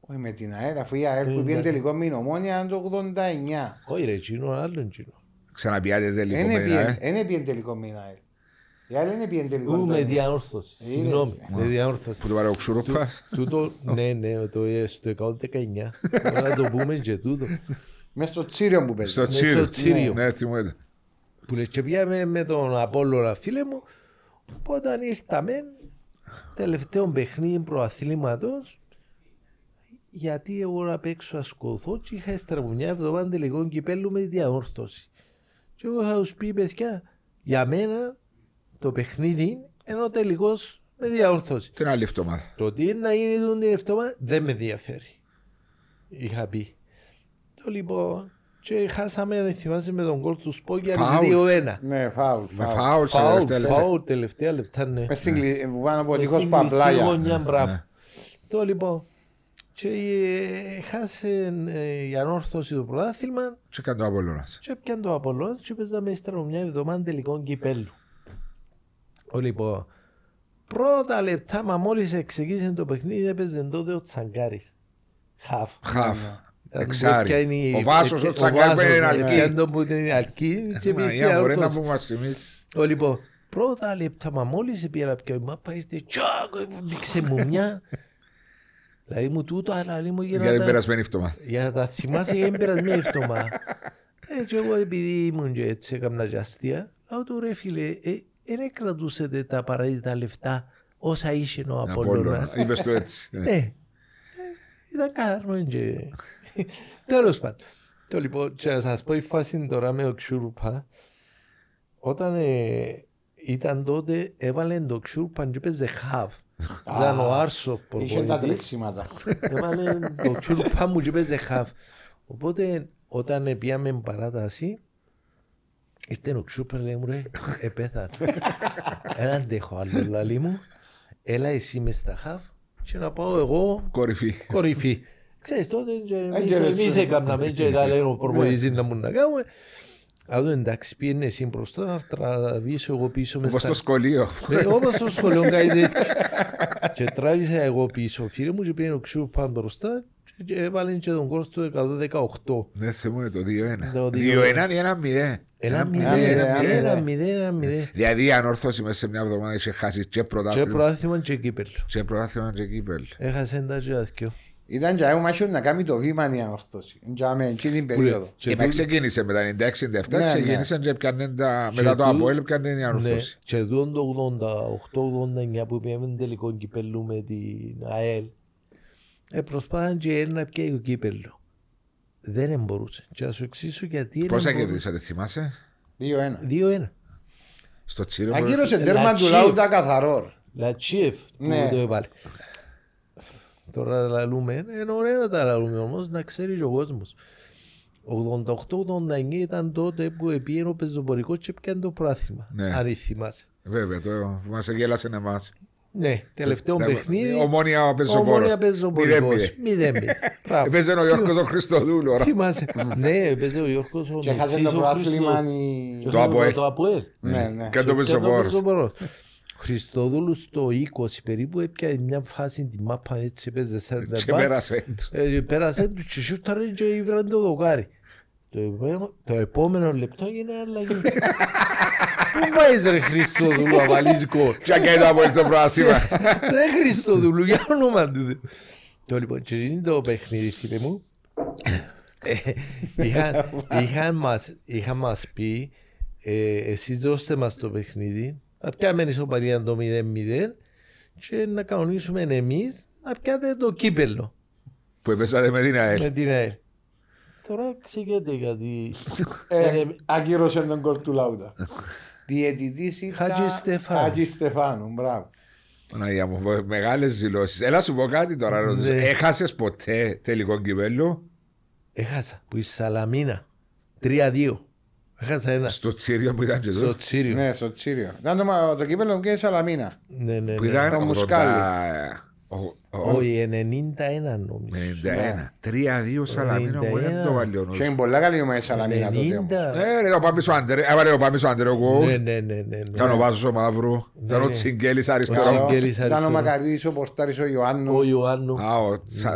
Όχι με την αέρα, αφού η αέρα που πήγε τελικό με η Ομόνοια ήταν το ογδόντα εννιά. Όχι ρε Τσίνο, άλλον Τσίνο. Ξαναπιάτε τελικό με την αέρα. Ένα πήγε τελικό με την αέρα. Η άλλη είναι πήγε τελικό με την αέρα. Ού με διαόρθωση, συγγνώμη, με διαόρθωση. Που το πάρε ο Ξουρούπας. Ναι, ναι, το εκατόν δεκαεννιά. Τώρα το πούμε και τούτο. Μες στο Τσίριο που παίζει. Στο Τσίριο. Ναι, θυμούνται. Που λες και πήγαμε με τον Απόλλωνα φίλε μου. Όταν ήρθαμε τελευταίο παιχνίδι προαθλήματος. Γιατί εγώ να παίξω ασκωθώ και είχα στραβουνιά εβδομάδα τελικών κυπέλλου με τη Διαόρθωση. Και εγώ είχα τους πει παιδιά, για μένα το παιχνίδι είναι ενώ τελικός με Διαόρθωση. Την άλλη εβδομάδα. Το τι είναι να γίνει την εβδομάδα δεν με ενδιαφέρει. Είχα πει. Το λοιπόν, και χάσαμε να θυμάσαι με τον γκολ του Σπόκια δύο ένα. Ναι, φάουλ. Φάουλ, φάουλ τελευταία λεπτά, ναι. Μες στην γωνιά, μπράβο. Το λοιπόν. Και χάσε η Ανόρθωση το πρωτάθλημα. Και πιάνε το Απόλλωνας. Και πιάνε το Απόλλωνας και παίζαμε ύστερα μια εβδομάδα τελικών κυπέλλου. Λοιπόν, πρώτα λεπτά, μα μόλις εξεγγίσε το παιχνίδι, έπαιζε τότε ο Τσαγκάρης. Χαφ. Χαφ. Εξάρι. Ο Βάσος ο Τσαγκάρης είναι αλκή. Πιάνε το που είναι αλκή και πήγε στην Ανόρθωση. Λοιπόν, πρώτα λεπτά, μα μόλις πήγαινα πια η μάπα, ήρθε τσακ, δηλαδή μου τούτο, αλλά λέει μου για να τα θυμάσαι για την περασμένη εβδομάδα. Και εγώ επειδή ήμουν και έτσι έκανα και αστεία, λέω του ρε φίλε, δεν κρατούσετε τα απαραίτητα λεφτά όσα είσαι ο Απόλλωνας. Είπες το έτσι. Ναι, ήταν καθαρό και... Τέλος πάντων. Το λοιπόν, και να σας πω η φάση τώρα με ο Ξουρούπα, όταν ήταν τότε έβαλε το Ξουρούπα και παίζε χαβ. Ήταν ο Άρσοφ προπονητής. Είχε τα τρέξιματα. Έβαλε το Ξουρούπα μου και παίζε χαφ. Οπότε όταν πήγαμε παράταση ήρθε ο Ξουρούπα λέει μου ρε επέθανε. Εν αντέχω άλλο λαλί μου. Έλα εσύ μες στα χαφ και να πάω εγώ κορυφή. Ξέρεις τότε εμείς έκαναμε και τα λένε ο προπονητής να μου να κάνουμε. Αν εντάξει, πήγαινε εσύ μπροστά, να τραβήσω εγώ πίσω. Όπως στα... το σχολείο. Ε, όπως το σχολείο, κάτι και τράβησα εγώ πίσω. Φίλε μου, και πήγαινε ο Ξούπα μπροστά και έβαλε και τον κόρ στο εκατόν δεκαοκτώ. Δεν θυμούμαι το δύο ένα. δύο ένα ή ένα μηδέν. Δηλαδή η Ανόρθωση μέσα σε μια εβδομάδα είχε χάσει και πρωτάθλημα. Και πρωτάθλημα και κύπελ. Και πρωτάθλημα και κύπελ. Έχασε ένα τζιάσκιο. Ήταν και μάχος να κάνει το βήμα η Ανόρθωση. Και την περίοδο. Μετά ξεκίνησε με τα ενενήντα έξι ενενήντα επτά, ξεκίνησαν και μετά το Αποέλ έπιανε η Ανόρθωση. Και το ογδόντα οκτώ ογδόντα εννιά που πήγαμε τελικό κύπελλο με την ΑΕΛ, προσπάθησαν και έλα να πιάει το κύπελλο. Δεν μπορούσε. Και θα σου εξήσω γιατί... Πόσα κερδίσατε, θυμάσαι? δύο ένα. Στο Τσίριο... Ακύρωσε τέρμα του Λαούτα καθαρό. Λατσίεφ. Τώρα λαλούμε, είναι ωραία να τα λαλούμε όμως, να ξέρει και ο κόσμος. ογδόντα οκτώ ογδόντα εννιά ήταν τότε που πήγαινε ο πεζοπορικός και πιάνε το πράθυμα, ναι. Αν θυμάσαι. Βέβαια, το μας γέλασε να μας. Ναι, τελευταίο Δε, παιχνίδι. Ομόνοια πεζοπορικός. μηδέν μηδέν. Έπαιζε ο Γιώργος ο Χριστόδουλο. Θυμάσαι. Ναι, έπαιζε ο Γιώργος ο Μιτσίντο Λοίζον. Και χάσε το Αποέλ. Και το πεζοπορός. Χριστόδουλου στο είκοσι περίπου έπιανε μια φάση τη μάπα έτσι έπαιζε σαν τα μπα. Πέρασε του και σούταρε και ήβραν το δοκάρι. Το επόμενο λεπτό έγινε αλλαγή. Πού πάεις ρε Χριστόδουλου να βάλεις κόρ. Τι έκανε το από το πράσιμα. Ρε Χριστόδουλου για όνομα του. Το λοιπόν και είναι το παιχνίδι φίλε μου. Είχαν μας πει εσείς δώστε μας το παιχνίδι. Να πιάμε ισοπαλία το μηδέν μηδέν και να κανονίσουμε εμείς να πιάτε το κύπελλο. Που έπεσατε με την ΑΕΛ. Με την ΑΕΛ. Τώρα ξεκινάτε γιατί... Ακύρωσε τον κορ του Λαούτα. Διαιτητής ήταν Χάκη Στεφάνου, μπράβο. Παναγία μου, μεγάλες δηλώσεις. Έλα σου πω κάτι τώρα. Έχασες ποτέ τελικό κύπελλο? Έχασα, που η Σαλαμίνα, τρία δύο. Στο Τσίριο που ήταν και εδώ. Ναι, στο Τσίριο. Ήταν το, το κύπελλο και η Σαλαμίνα. Ναι, ναι, ναι. Που ήταν το Μουσκάλι. Όχι, ενενήντα ένα νομίζω. ενενήντα ένα. τρία δύο Σαλαμίνα, πολύ είναι το βαλιόνος. Και είναι πολλά καλή με η Σαλαμίνα τότε. Ναι, ρε, ο Πάμις ο Άντερ, έβαλε ο Πάμις ο Άντερ ο Γκολ. Ναι, ναι, ναι. Ήταν ο Βάσος ο Μαύρου, ήταν ο Τσιγκέλης αριστερό. Ήταν ο Μακαρίδης, ο Πορτάρης, ο Ιωάννου. Ο Ιωάννου.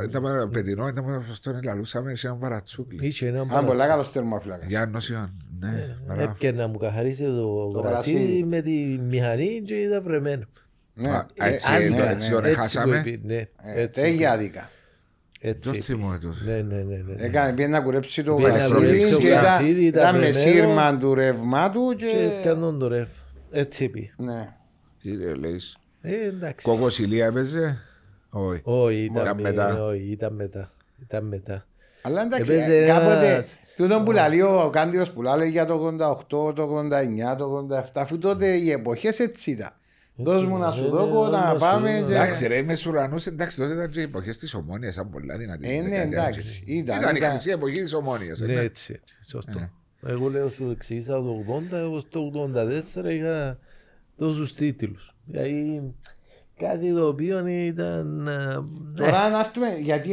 Ήταν παιδινό, ήταν στον ελαλούσαμε, είχε έναν παρατσούκλι. Ήταν πολλά καλός τερμοφύλακας. Γιάννος Ιωάννου. Ναι, έπιε να μου καθαρίσει το γρασίδι με τη μηχανή και ήταν βρεμένο. Έτσι τον έχασαμε. Τέγια άδικα. Το θυμώ τους. Έκανε πιέν να κουρέψει το γρασίδι και ήταν με σύρμα του ρεύμα του και κανόν το ρεύμα. Έτσι πει. Τι ρε λέεις. Κόκος ηλία έπαιζε. Όχι, ήταν μετά. Αλλά εντάξει, κάποτε... Τούτον που λέει ο Κάντηρος που λέει για το ογδόντα οκτώ, το ογδόντα εννιά, το ογδόντα επτά, αφού τότε οι εποχές έτσι ήταν. Δώσ' μου να σου δω, να πάμε... Εντάξει ρε, με σουρανούς, εντάξει τότε ήταν και οι εποχές της Ομόνοιας, ήταν πολλά δυνατή. Είναι εντάξει, ήταν. Ήταν η χρυσή εποχή της Ομόνοιας. Ναι, έτσι, σωστό. Εγώ λέω σου εξήγησα το ογδόντα, εγώ στο ογδόντα τέσσερα είχα τόσους τίτλους. Δηλαδή κάτι το οποίο ήταν... Τώρα να έρθουμε, γιατί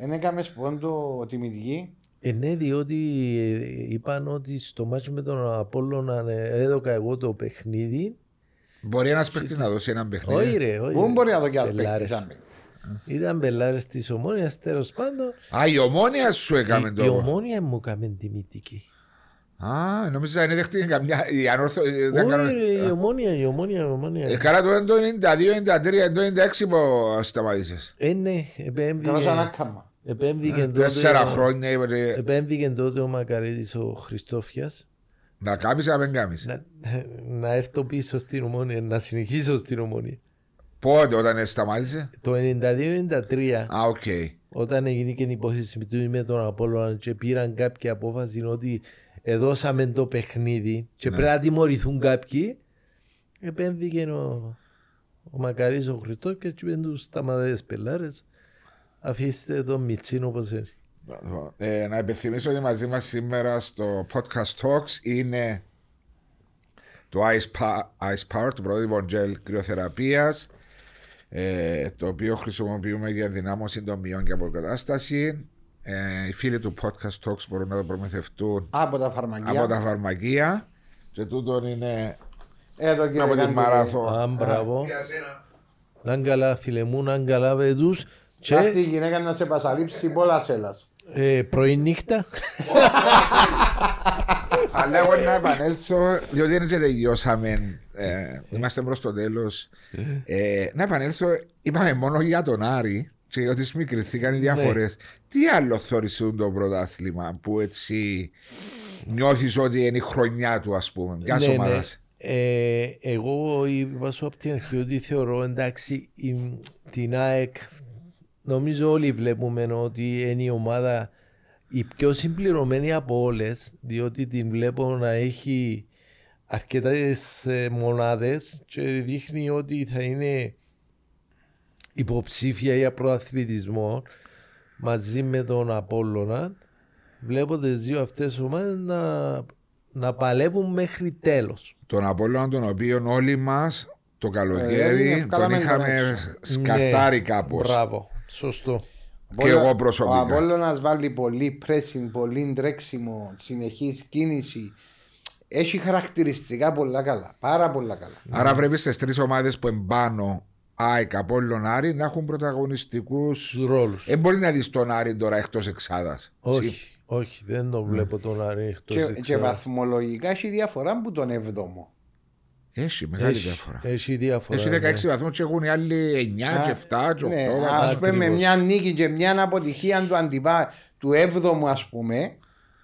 δεν έκαμε σπόντο τιμητική. Ε, ναι, διότι είπαν ότι στο μάτσι με τον Απόλλωνα έδωκα εγώ το παιχνίδι. Μπορεί ένας παίκτης να δώσει έναν παιχνίδι. Όχι ρε, όχι. Πού μπορεί να δω κι ένας παίκτης. Ήταν πελάρες της Ομόνοιας, τέλος πάντων. Α, η Ομόνια σου έκαμε το. Η Ομόνια μου έκαμε τιμητική. Α, νομίζω ότι δεν δέχτηκε καμιά. Όχι ρε, η Ομόνια, η Ομόνια, η Ομόνια. Καλά το ενενήντα δύο ενενήντα τρία ενενήντα έξι που σταματήσες. Ε, ναι, επέμβηκε. Επέμβηκε τότε, τότε ο Μακαρίδης ο Χριστόφιας. Να κάμεις ή να μην κάμεις. Να, να έρθω πίσω στην Ομόνοια, να συνεχίσω στην Ομόνοια. Πότε όταν σταμάτησε? Το ενενήντα δύο ενενήντα τρία. Α, οκ. Okay. Όταν έγινε και την υπόθεση με τον Απόλλωνα και πήραν κάποια απόφαση ότι δώσαμε το παιχνίδι και ναι. Πρέπει να τιμωρηθούν κάποιοι. Επέμβηκε ο, ο Μακαρίδης ο Χριστόφιας και πήραν τους σταματές πελάρες. Αφήστε τον Μιτσίν όπως είναι. Ε, να υπενθυμίσω ότι μαζί μας σήμερα στο Podcast Talks είναι το Ice, pa- Ice Power, το πρότυπο γελ κρυοθεραπείας, ε, το οποίο χρησιμοποιούμε για ενδυνάμωση των μειών και αποκατάσταση. Ε, οι φίλοι του Podcast Talks μπορούν να το προμηθευτούν από τα φαρμακεία. Από τα φαρμακεία. Και τούτον είναι εδώ, κύριε, από την Marathon. Α, μπράβο. Να είναι καλά, φίλε μου, να είναι καλά, παιδούς. Και αυτή η γυναίκα να σε πασαλείψει πολλά σέλας. Ε, πρωί νύχτα. Αλλά εγώ να επανέλθω, διότι δεν τελειώσαμε, ε, είμαστε προς το τέλος. Ε, να επανέλθω, είπαμε μόνο για τον Άρη και ότι σμικριθήκαν οι διαφορές. Ναι. Τι άλλο θεωρήσουν το πρωτάθλημα που έτσι νιώθεις ότι είναι η χρονιά του, ας πούμε, ποιας ναι, ομάδας. Ναι. Ε, εγώ είπα σου από την αρχή ότι θεωρώ, εντάξει, η, την ΑΕΚ, νομίζω όλοι βλέπουμε ότι είναι η ομάδα η πιο συμπληρωμένη από όλες, διότι την βλέπω να έχει αρκετές μονάδες και δείχνει ότι θα είναι υποψήφια για προαθλητισμό μαζί με τον Απόλλωνα. Βλέπω τις δύο αυτές ομάδες να, να παλεύουν μέχρι τέλος. Τον Απόλλωνα, τον οποίο όλοι μας το καλοκαίρι ε, τον είχαμε σκαρτάρει ναι, κάπως. Μπράβο, σωστό. Και εγώ προσωπικά. Ο Απόλλωνας βάλει πολύ pressing, πολύ τρέξιμο, συνεχής κίνηση. Έχει χαρακτηριστικά πολλά καλά. Πάρα πολλά καλά. Άρα βρέπει στις τρεις ομάδες που εμπάνω, ΑΕΚ, Απόλλων, Άρη, να έχουν πρωταγωνιστικούς ρόλους. Δεν μπορεί να δεις τον Άρη τώρα εκτός εξάδας. Όχι, Συ... όχι, δεν το βλέπω mm. τον Άρη εκτός και, εξάδας. Και βαθμολογικά έχει διαφορά που τον έβδομο. Έχει μεγάλη έχει, διαφορά. Έχει διαφορά. Έχει δεκαέξι ναι. βαθμούς και έχουν οι άλλοι εννιά α, και εφτά και οκτώ. Ναι, ας πούμε με μια νίκη και μια αποτυχία του αντιπά του έβδομου, ας πούμε,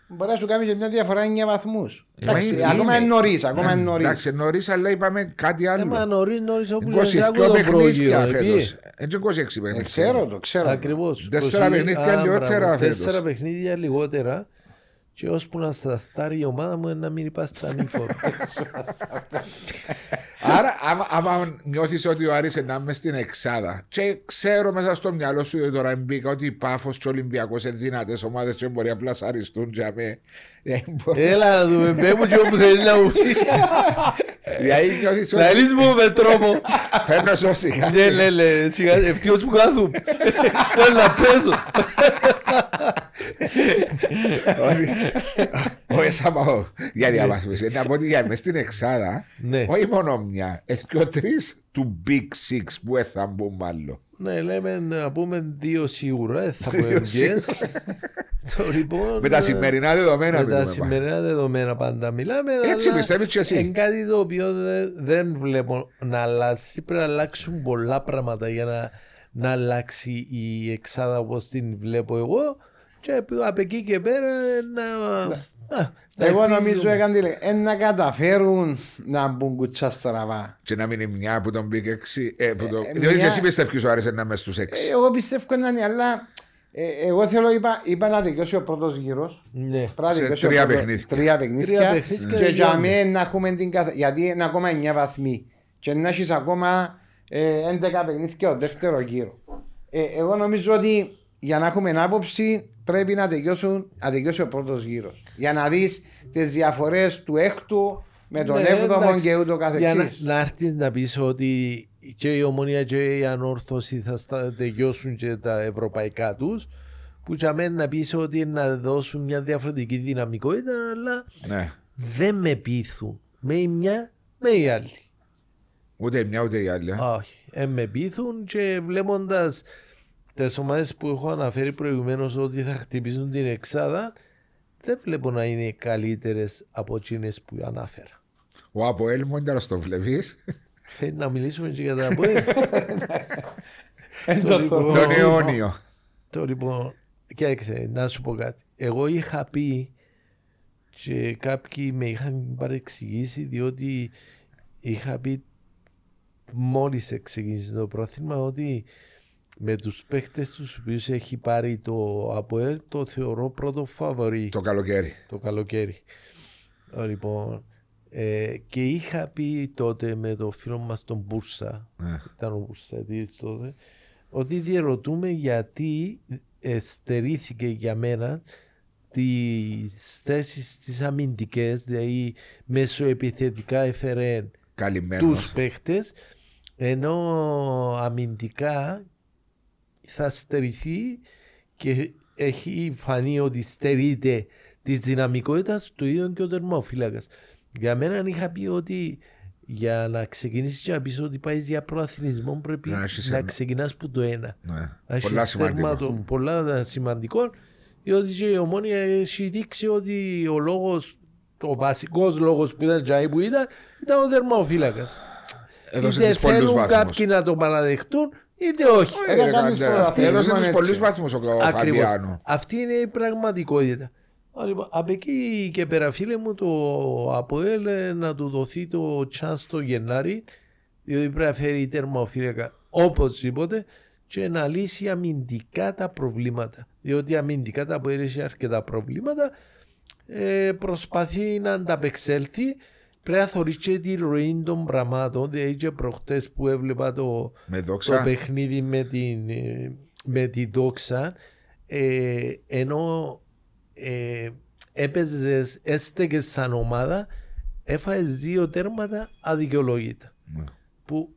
μπορεί να σου κάνει και μια διαφορά εννιά βαθμούς. Εντάξει, είναι, ακόμα είναι νωρίς. Ακόμα είναι νωρίς. Εντάξει, νωρίς, αλλά είπαμε κάτι άλλο. Έμα νωρίς, νωρίς όπως δεν άκου το πρόγειο. Έτσι είκοσι έξι παιχνίδια. Ξέρω το, ξέρω. Ακριβώς. Τέσσερα παιχνίδια λιγότερα. Τέσσερα παιχνίδια λιγότερα. Και ώσπου να σταθτάρει η ομάδα μου να μην υπάρχει στα νύφορα. Άρα άμα νιώθεις ότι ο Άρης είναι στην εξάδα και ξέρω μέσα στο μυαλό σου τώρα μπήκα ότι η Πάφος και ο Ολυμπιακός είναι δυνατές ομάδες και μπορεί απλά σαριστούν για με. Έλα να δούμε, μπέ μου και όπου θέλει να μου πει. Να λύσεις μου με τρόπο. Φέρνω σου σιγά. Ναι, ναι, ναι, ευτυχώς που κάθουν. Έλα, παίζω. Όχι, θα πάω για διαβάσμιση. Να πω ότι για μες στην εξάδα, όχι μόνο μια, ευτυχώς τρεις του Big Six που θα μπουν μάλλον. Ναι, λέμε να πούμε δύο σίγουρα, θα πούμε ποιες. Λοιπόν, με τα σημερινά δεδομένα. Με τα σημερινά δεδομένα πάντα μιλάμε. Έτσι πιστεύεις και εσύ. Είναι κάτι το οποίο δεν βλέπω να αλλάξει. Πρέπει να αλλάξουν πολλά πράγματα για να, να αλλάξει η εξάδα όπως την βλέπω εγώ. Και από εκεί και πέρα να... να εγώ νομίζω έκανε να καταφέρουν να μπουν κουτσά στραβά. Και να μην είναι μια που τον πήγε έξι. Ε, που το... ε, διότι μια... εσύ πιστεύεις ο Άρης να είμαι στους έξι. Εγώ πιστεύω να είναι, αλλά... Εγώ θέλω, είπα, είπα να δικαιώσει ο πρώτος γύρος. Ναι. Σε τρία παιχνίδια. Τρία παιχνίδια. Και για μένα να έχουμε την καθα... γιατί είναι ακόμα εννιά βαθμοί. Και να έχεις ακόμα ε, έντεκα παιχνίδια ο δεύτερο γύρο. Ε, εγώ νομίζω ότι για να έχουμε άποψη πρέπει να δικαιώσει ο πρώτος γύρος. Για να δεις τις διαφορές του έκτου με τον έβδομο ναι, και ούτω καθεξής. Να, να έρθεις να πεις ότι και η Ομόνοια και η Ανόρθωση θα στα, τελειώσουν και τα ευρωπαϊκά τους, που για μένα να πεις ότι να δώσουν μια διαφορετική δυναμικότητα, αλλά ναι. δεν με πείθουν με η μια με η άλλη. Ούτε η μια ούτε η άλλη. Όχι, ε, με πείθουν και βλέποντας τις ομάδες που έχω αναφέρει προηγουμένως ότι θα χτυπήσουν την εξάδα, δεν βλέπω να είναι καλύτερες από εκείνες που ανάφερα. Ο Αποέλ μόνο τώρα στο βλέπεις. Θέλει να μιλήσουμε και για τα Αποέλ. Τον αιώνιο. Το λοιπόν, κοίταξε, να σου πω κάτι. Εγώ είχα πει και κάποιοι με είχαν παρεξηγήσει διότι είχα πει μόλις εξηγήσει το πρόθυμα ότι με τους παίχτες τους οποίους έχει πάρει το Αποέλ το θεωρώ πρώτο φαβορί. Το καλοκαίρι. Το καλοκαίρι. Λοιπόν, ε, και είχα πει τότε με το φίλο μας τον Μπούρσα, ε. ήταν ο Μπούρσατής τότε, ότι διερωτούμε γιατί στερήθηκε για μένα τις θέσεις τις αμυντικές, δηλαδή μεσοεπιθετικά έφερε τους παίχτες, ενώ αμυντικά θα στερηθεί και έχει φανεί ότι στερείται τη δυναμικότητα του ίδιου και ο τερμόφυλακας. Για μένα είχα πει ότι για να ξεκινήσεις και να πεις ότι πάει για προαθλητισμό πρέπει να, να ξεκινάς που το ένα. Ναι. Πολλά σημαντικό. Πολλά σημαντικό, διότι η Ομόνοια έχει δείξει ότι ο λόγος, ο βασικός λόγος που ήταν τζάι που ήταν, ήταν ο τερμόφυλακας. Είτε θέλουν κάποιοι να το παραδεχτούν, είτε όχι. Έδωσε τους πολλούς βαθμούς ο Φαμπιάνο. Αυτή είναι η πραγματικότητα. Από εκεί και πέρα, φίλε μου, το Αποέλ να του δοθεί το τσάνς το Γενάρη, διότι πρέπει να φέρει τερμοφύλακα οπωσδήποτε και να λύσει αμυντικά τα προβλήματα. Διότι αμυντικά τα Αποέλ έχει αρκετά προβλήματα, ε, προσπαθεί να ανταπεξέλθει. Πρέπει να θωρείς και τη ροή των πραγμάτων. Δηλαδή και προχτές που έβλεπα το, το παιχνίδι με, την, με τη Δόξα, ε, ενώ Ε, έπαιζες έστε και σαν ομάδα, έφαγες δύο τέρματα αδικαιολόγητα. Mm. Που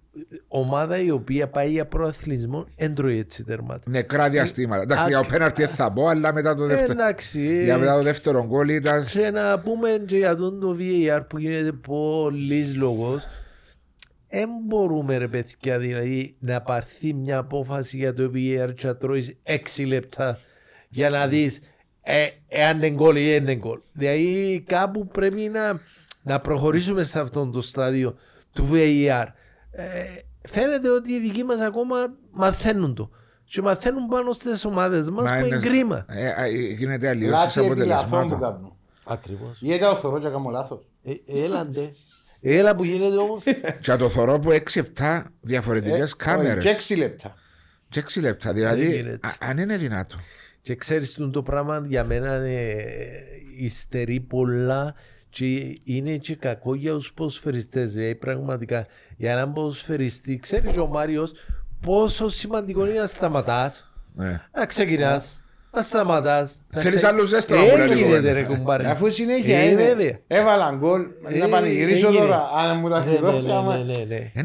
ομάδα η οποία πάει για προαθλισμό έντρωει έτσι τέρματα. Νεκρά διαστήματα. Ε, εντάξει, α, για ο πέναρτι θα πω, αλλά μετά το δεύτερο. Εντάξει, για μετά το δεύτερο γκολ ήταν. Και να πούμε και για τον το βι έι αρ που γίνεται πολλής λόγος. Δεν μπορούμε, ρε παιδιά, δηλαδή να πάρθει μια απόφαση για το βι έι αρ και να τρώεις έξι λεπτά για να δεις εάν είναι γκολ ή είναι γκολ. Δηλαδή κάπου πρέπει να, να προχωρήσουμε σε αυτό το στάδιο του βι έι αρ. Ε, φαίνεται ότι οι δικοί μας ακόμα μαθαίνουν το. Και μαθαίνουν πάνω στις ομάδες μας. Μα που είναι, είναι κρίμα. Ε, ε, γίνεται αλλιώς αποτελεσμάτα. Ακριβώς. Ή έκανα θωρό και έκανα λάθος. Έλαντε. Έλα που γίνεται όμως. Και το θωρό που έξι επτά διαφορετικές κάμερες. Και έξι λεπτά. Και έξι λεπτά. Δηλαδή αν είναι δυνατό. Και ξέρεις το πράγμα για μένα ε, υστερεί πολλά και είναι και κακό για τους ποδοσφαιριστές. Δηλαδή πραγματικά για έναν ποδοσφαιριστή, ξέρεις ο Μάριος πόσο σημαντικό είναι να σταματάς, ναι. να ξεκινάς, να σταματάς. Θέλεις ξε... άλλο ζέστο να μπορεί να λιγόνει. Αφού συνέχεια είναι, έβαλα γκολ, να πανηγυρίσω τώρα, αν μου τα χειρώσει.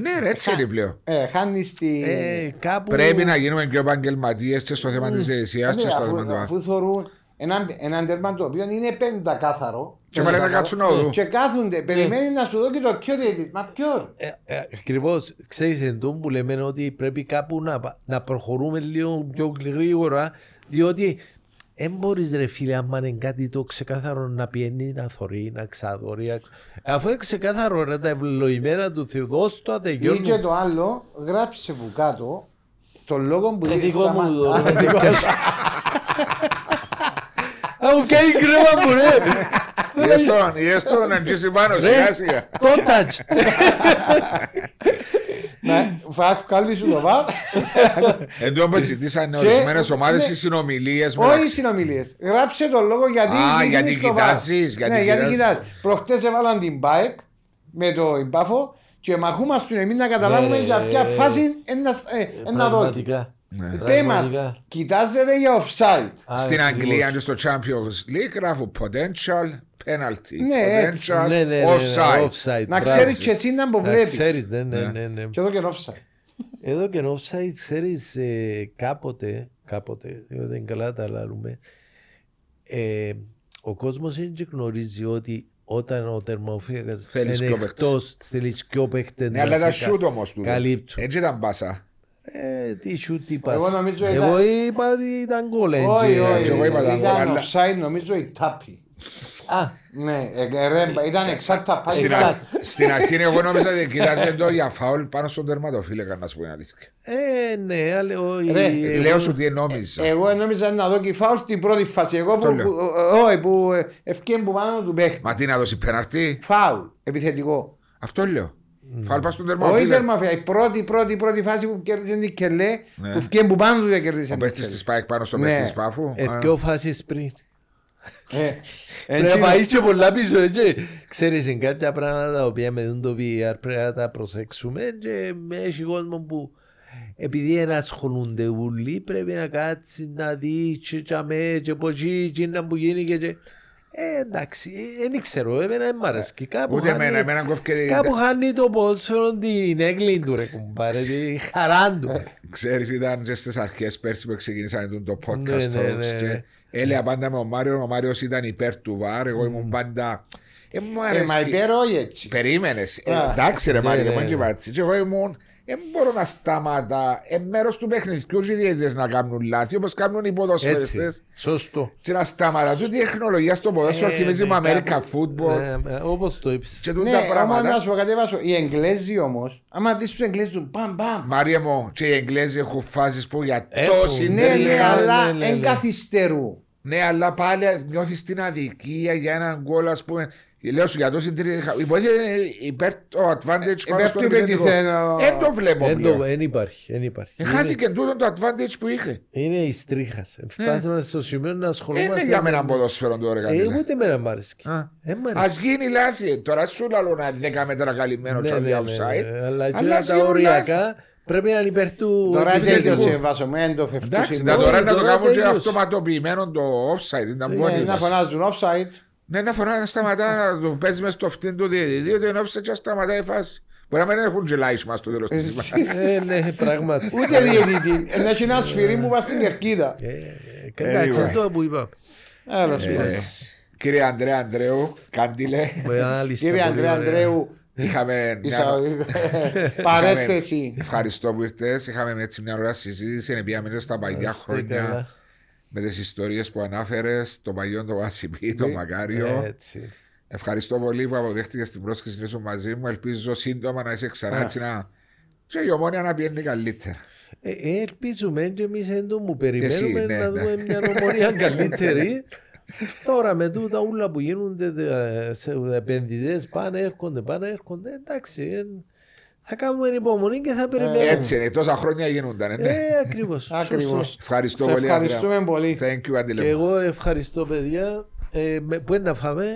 Ναι ρε, έτσι είναι πλέον. Χάνεις τη... Πρέπει να γίνουμε πιο επαγγελματίες και στο θέμα της διαιτησίας και στο θέμα του βάθου. Αφού θωρούν έναν τέρμα το οποίο είναι πεντακάθαρο και πρέπει να κάτσουν όδου. Και κάθονται, περιμένει να σου δω και το πιο διαιτητή. Μα ποιο. Ακριβώς, ξέρεις εντός που λέμε ότι πρέπει κάπου να προχωρούμε λίγο πιο γρήγορα. Διότι δεν μπορείς ρε φίλε, άμα είναι κάτι το ξεκάθαρο να πιένει, να θωρεί, να ξαδωρεί. Αφού είναι ξεκάθαρο ρε τα ευλογημένα του Θεού, δώσ' το ατεγιόν. Ή και το άλλο, γράψε που κάτω τον λόγο που λέει σταματά. Α, μου πιάνει κρέμα μου ρε. Ιεστόν, Ιεστόν, αντζήσει πάνω, σιγά σιγά. Το τάτς. Βαφ, καλή σου το βαφ. Εν τω μεταξύ, ζητήσανε ορισμένες ομάδες οι συνομιλίες. Όχι οι συνομιλίες. Γράψε τον λόγο γιατί. Α, γιατί κοιτάζεις. Ναι, γιατί κοιτάζεις. Προχτές έβαλαν την μπάικ με το Ιμπάφο και μαχούμαστε εμείς να καταλάβουμε για ποια φάση ένα δόκι. Πες μας, κοιτάζεται για offside. Στην Αγγλία και στο Champions League γράφω potential. Penalty, potential, ναι, ναι, offside. offside. Να ξέρεις και εσύ να αποβλέπεις. Να ξέρεις, ναι, ναι, ναι, ναι. Και εδώ και offside. Εδώ και offside, ξέρεις, ε, κάποτε, κάποτε, διότι δεν καλά τα λάλλουμε, ε, ο κόσμος είναι και γνωρίζει ότι όταν ο τερμοφύλακας θέλεις είναι εκτός, θέλεις πιο παίχτες. Ναι, αλλά τα σιούτ όμως του. Καλύπτου. Έτσι ήταν μπάσα. Ε, τι σιούτ είπας. Εγώ νομίζω ήταν... Εγώ είπα ήταν γκολ. Όχι, όχι, ήταν offside, νομίζω η τάπη. Α, ναι, ήταν εξάρτητα πάλι. Στην αρχή εγώ νόμιζα ότι κοιτάζε το για φάουλ πάνω στον τερματοφύλακα να σου πω είναι αλήθεια. Ε, ναι, αλλά όχι. Λέω σου τι νόμιζα. Εγώ νόμιζα να δω και φάουλ στην πρώτη φάση. Εγώ που ευκαιρία που πάνω του παίχτη. Μα τι να δώσει πέναρτη. Φάουλ, επιθετικό. Αυτό λέω. Φάουλ πάνω στον τερματοφύλακα. Όχι τερματοφύλακα. Η πρώτη, πρώτη, πρώτη φάση που κέρδισε την κελέ. Που ευκαιρία που πάνω του δεν κέρδισε. Ο παίχτης της ΠΑΕΚ πάνω στον παίχτη της ΠΑΦΟΥ. Δύο φάσεις πριν. Πρέπει να πάει και πολλά πίσω. Ξέρεις, είναι κάποια πράγματα τα οποία με δουν το βι αρ πρέπει να τα προσέξουμε και έχει κόσμο που επειδή ενασχολούνται ούλοι πρέπει να κάτσει να δει και τσαμέ και ποτσί και να μου γίνει και Ε, εντάξει, δεν ξέρω, εμένα δεν μ' αρέσει. Κάπου χάνει το πόσο την έγκλη του ρε κουμπάρε, τη χαρά του. Ξέρεις, ήταν και στις αρχές πέρσι που ξεκίνησαν το podcast talks. Έλεγα πάντα με ο Μάριος, ο Μάριος ήταν υπέρ του βαρ, εγώ ήμουν πάντα... Μα υπέρ όχι έτσι. Περίμενες, εντάξει ρε Μάριο, εγώ ήμουν... Δεν μπορώ να σταματά. Είναι μέρος του παιχνιδιού και οι διαιτητές να κάνουν λάθη όπως κάνουν οι ποδοσφαιριστές. Σωστό. Και να σταματά. Η τεχνολογία στο ποδόσφαιρο θυμίζει με American football. Όπως το είπες. Και τούτα πράγματα. Να σου πω κάτι, οι Εγγλέζοι όμως, άμα δεις τους Εγγλέζους, μπαμ μπαμ. Μάρια μου, και οι Εγγλέζοι έχουν φάσεις που για τόση ναι, ναι, αλλά εν καθυστερού. Ναι, αλλά πάλι νιώθεις την αδικία για έναν γκολ, ας πούμε. Λέω σου για το συντηρητικό. Υπέρ το advantage πάνω στον επιθετικό. Δεν το βλέπω πλέον. Δεν υπάρχει. Χάθηκε τούτο το advantage που είχε. Είναι η στρίχα. Φτάσαμε στο σημείο να ασχολούμαστε. Είναι για μένα ποδόσφαιρο το όργανο. Εγώ ούτε μένα μ' άρεσε. Ας γίνει λάθη. Τώρα σου λέω να είναι δέκα μέτρα καλυμμένο και outside. Αλλά τα οριακά πρέπει να είναι υπέρ του. Τώρα τέτοιο βασωμένο το φευτούσι. Τώρα να το κάνουν και αυτοματοποιημένο το offside. Να φωνάζουν offside. Ναι, να φορά να σταματά να το παίζει μέσα στο αυτήν του διαιτητή, ότι ενώπισε και σταματάει η φάση. Μπορεί να μην έχουν τζελάις μας στο τέλος της ημέρας. Ναι, πράγματι. Ούτε διαιτητή. Έχει ένα σφυρί που βάζει στην κερκίδα. Κάτσε αυτό που είπα. Κύριε Ανδρέα Ανδρέου, κάντιλε. Κύριε Ανδρέα Ανδρέου, είχαμε παρέθεση. Ευχαριστώ που ήρθες. Είχαμε έτσι μια ωραία συζήτηση, επείγαμε στα παλιά χρόνια. Με τις ιστορίες που ανάφερες, το παλιό, το Βασιμπή, το Μακάριο. Έτσι. Ευχαριστώ πολύ που αποδέχτηκες την πρόσκληση να είσαι μαζί μου. Ελπίζω σύντομα να είσαι ξανά έτσι να. Και η Ομόνοια να πηγαίνει καλύτερα. Ε, ελπίζουμε και εμείς δεν το μου περιμένουμε Εσύ, ναι, να ναι. δούμε μια Ομόνοια καλύτερη. Τώρα με τούτα όλα που γίνονται, επενδυτές πάνε, έρχονται, πάνε, έρχονται. Εντάξει. Ε... Θα κάνουμε υπομονή και θα περιμένουμε. Έτσι είναι, τόσα χρόνια γίνονταν. Ναι. Ε, ακριβώς. Ακριβώς. Ευχαριστώ πολύ. Ευχαριστούμε πολύ. Thank you, και εγώ ευχαριστώ, παιδιά. Ε, με, πού είναι να φάμε.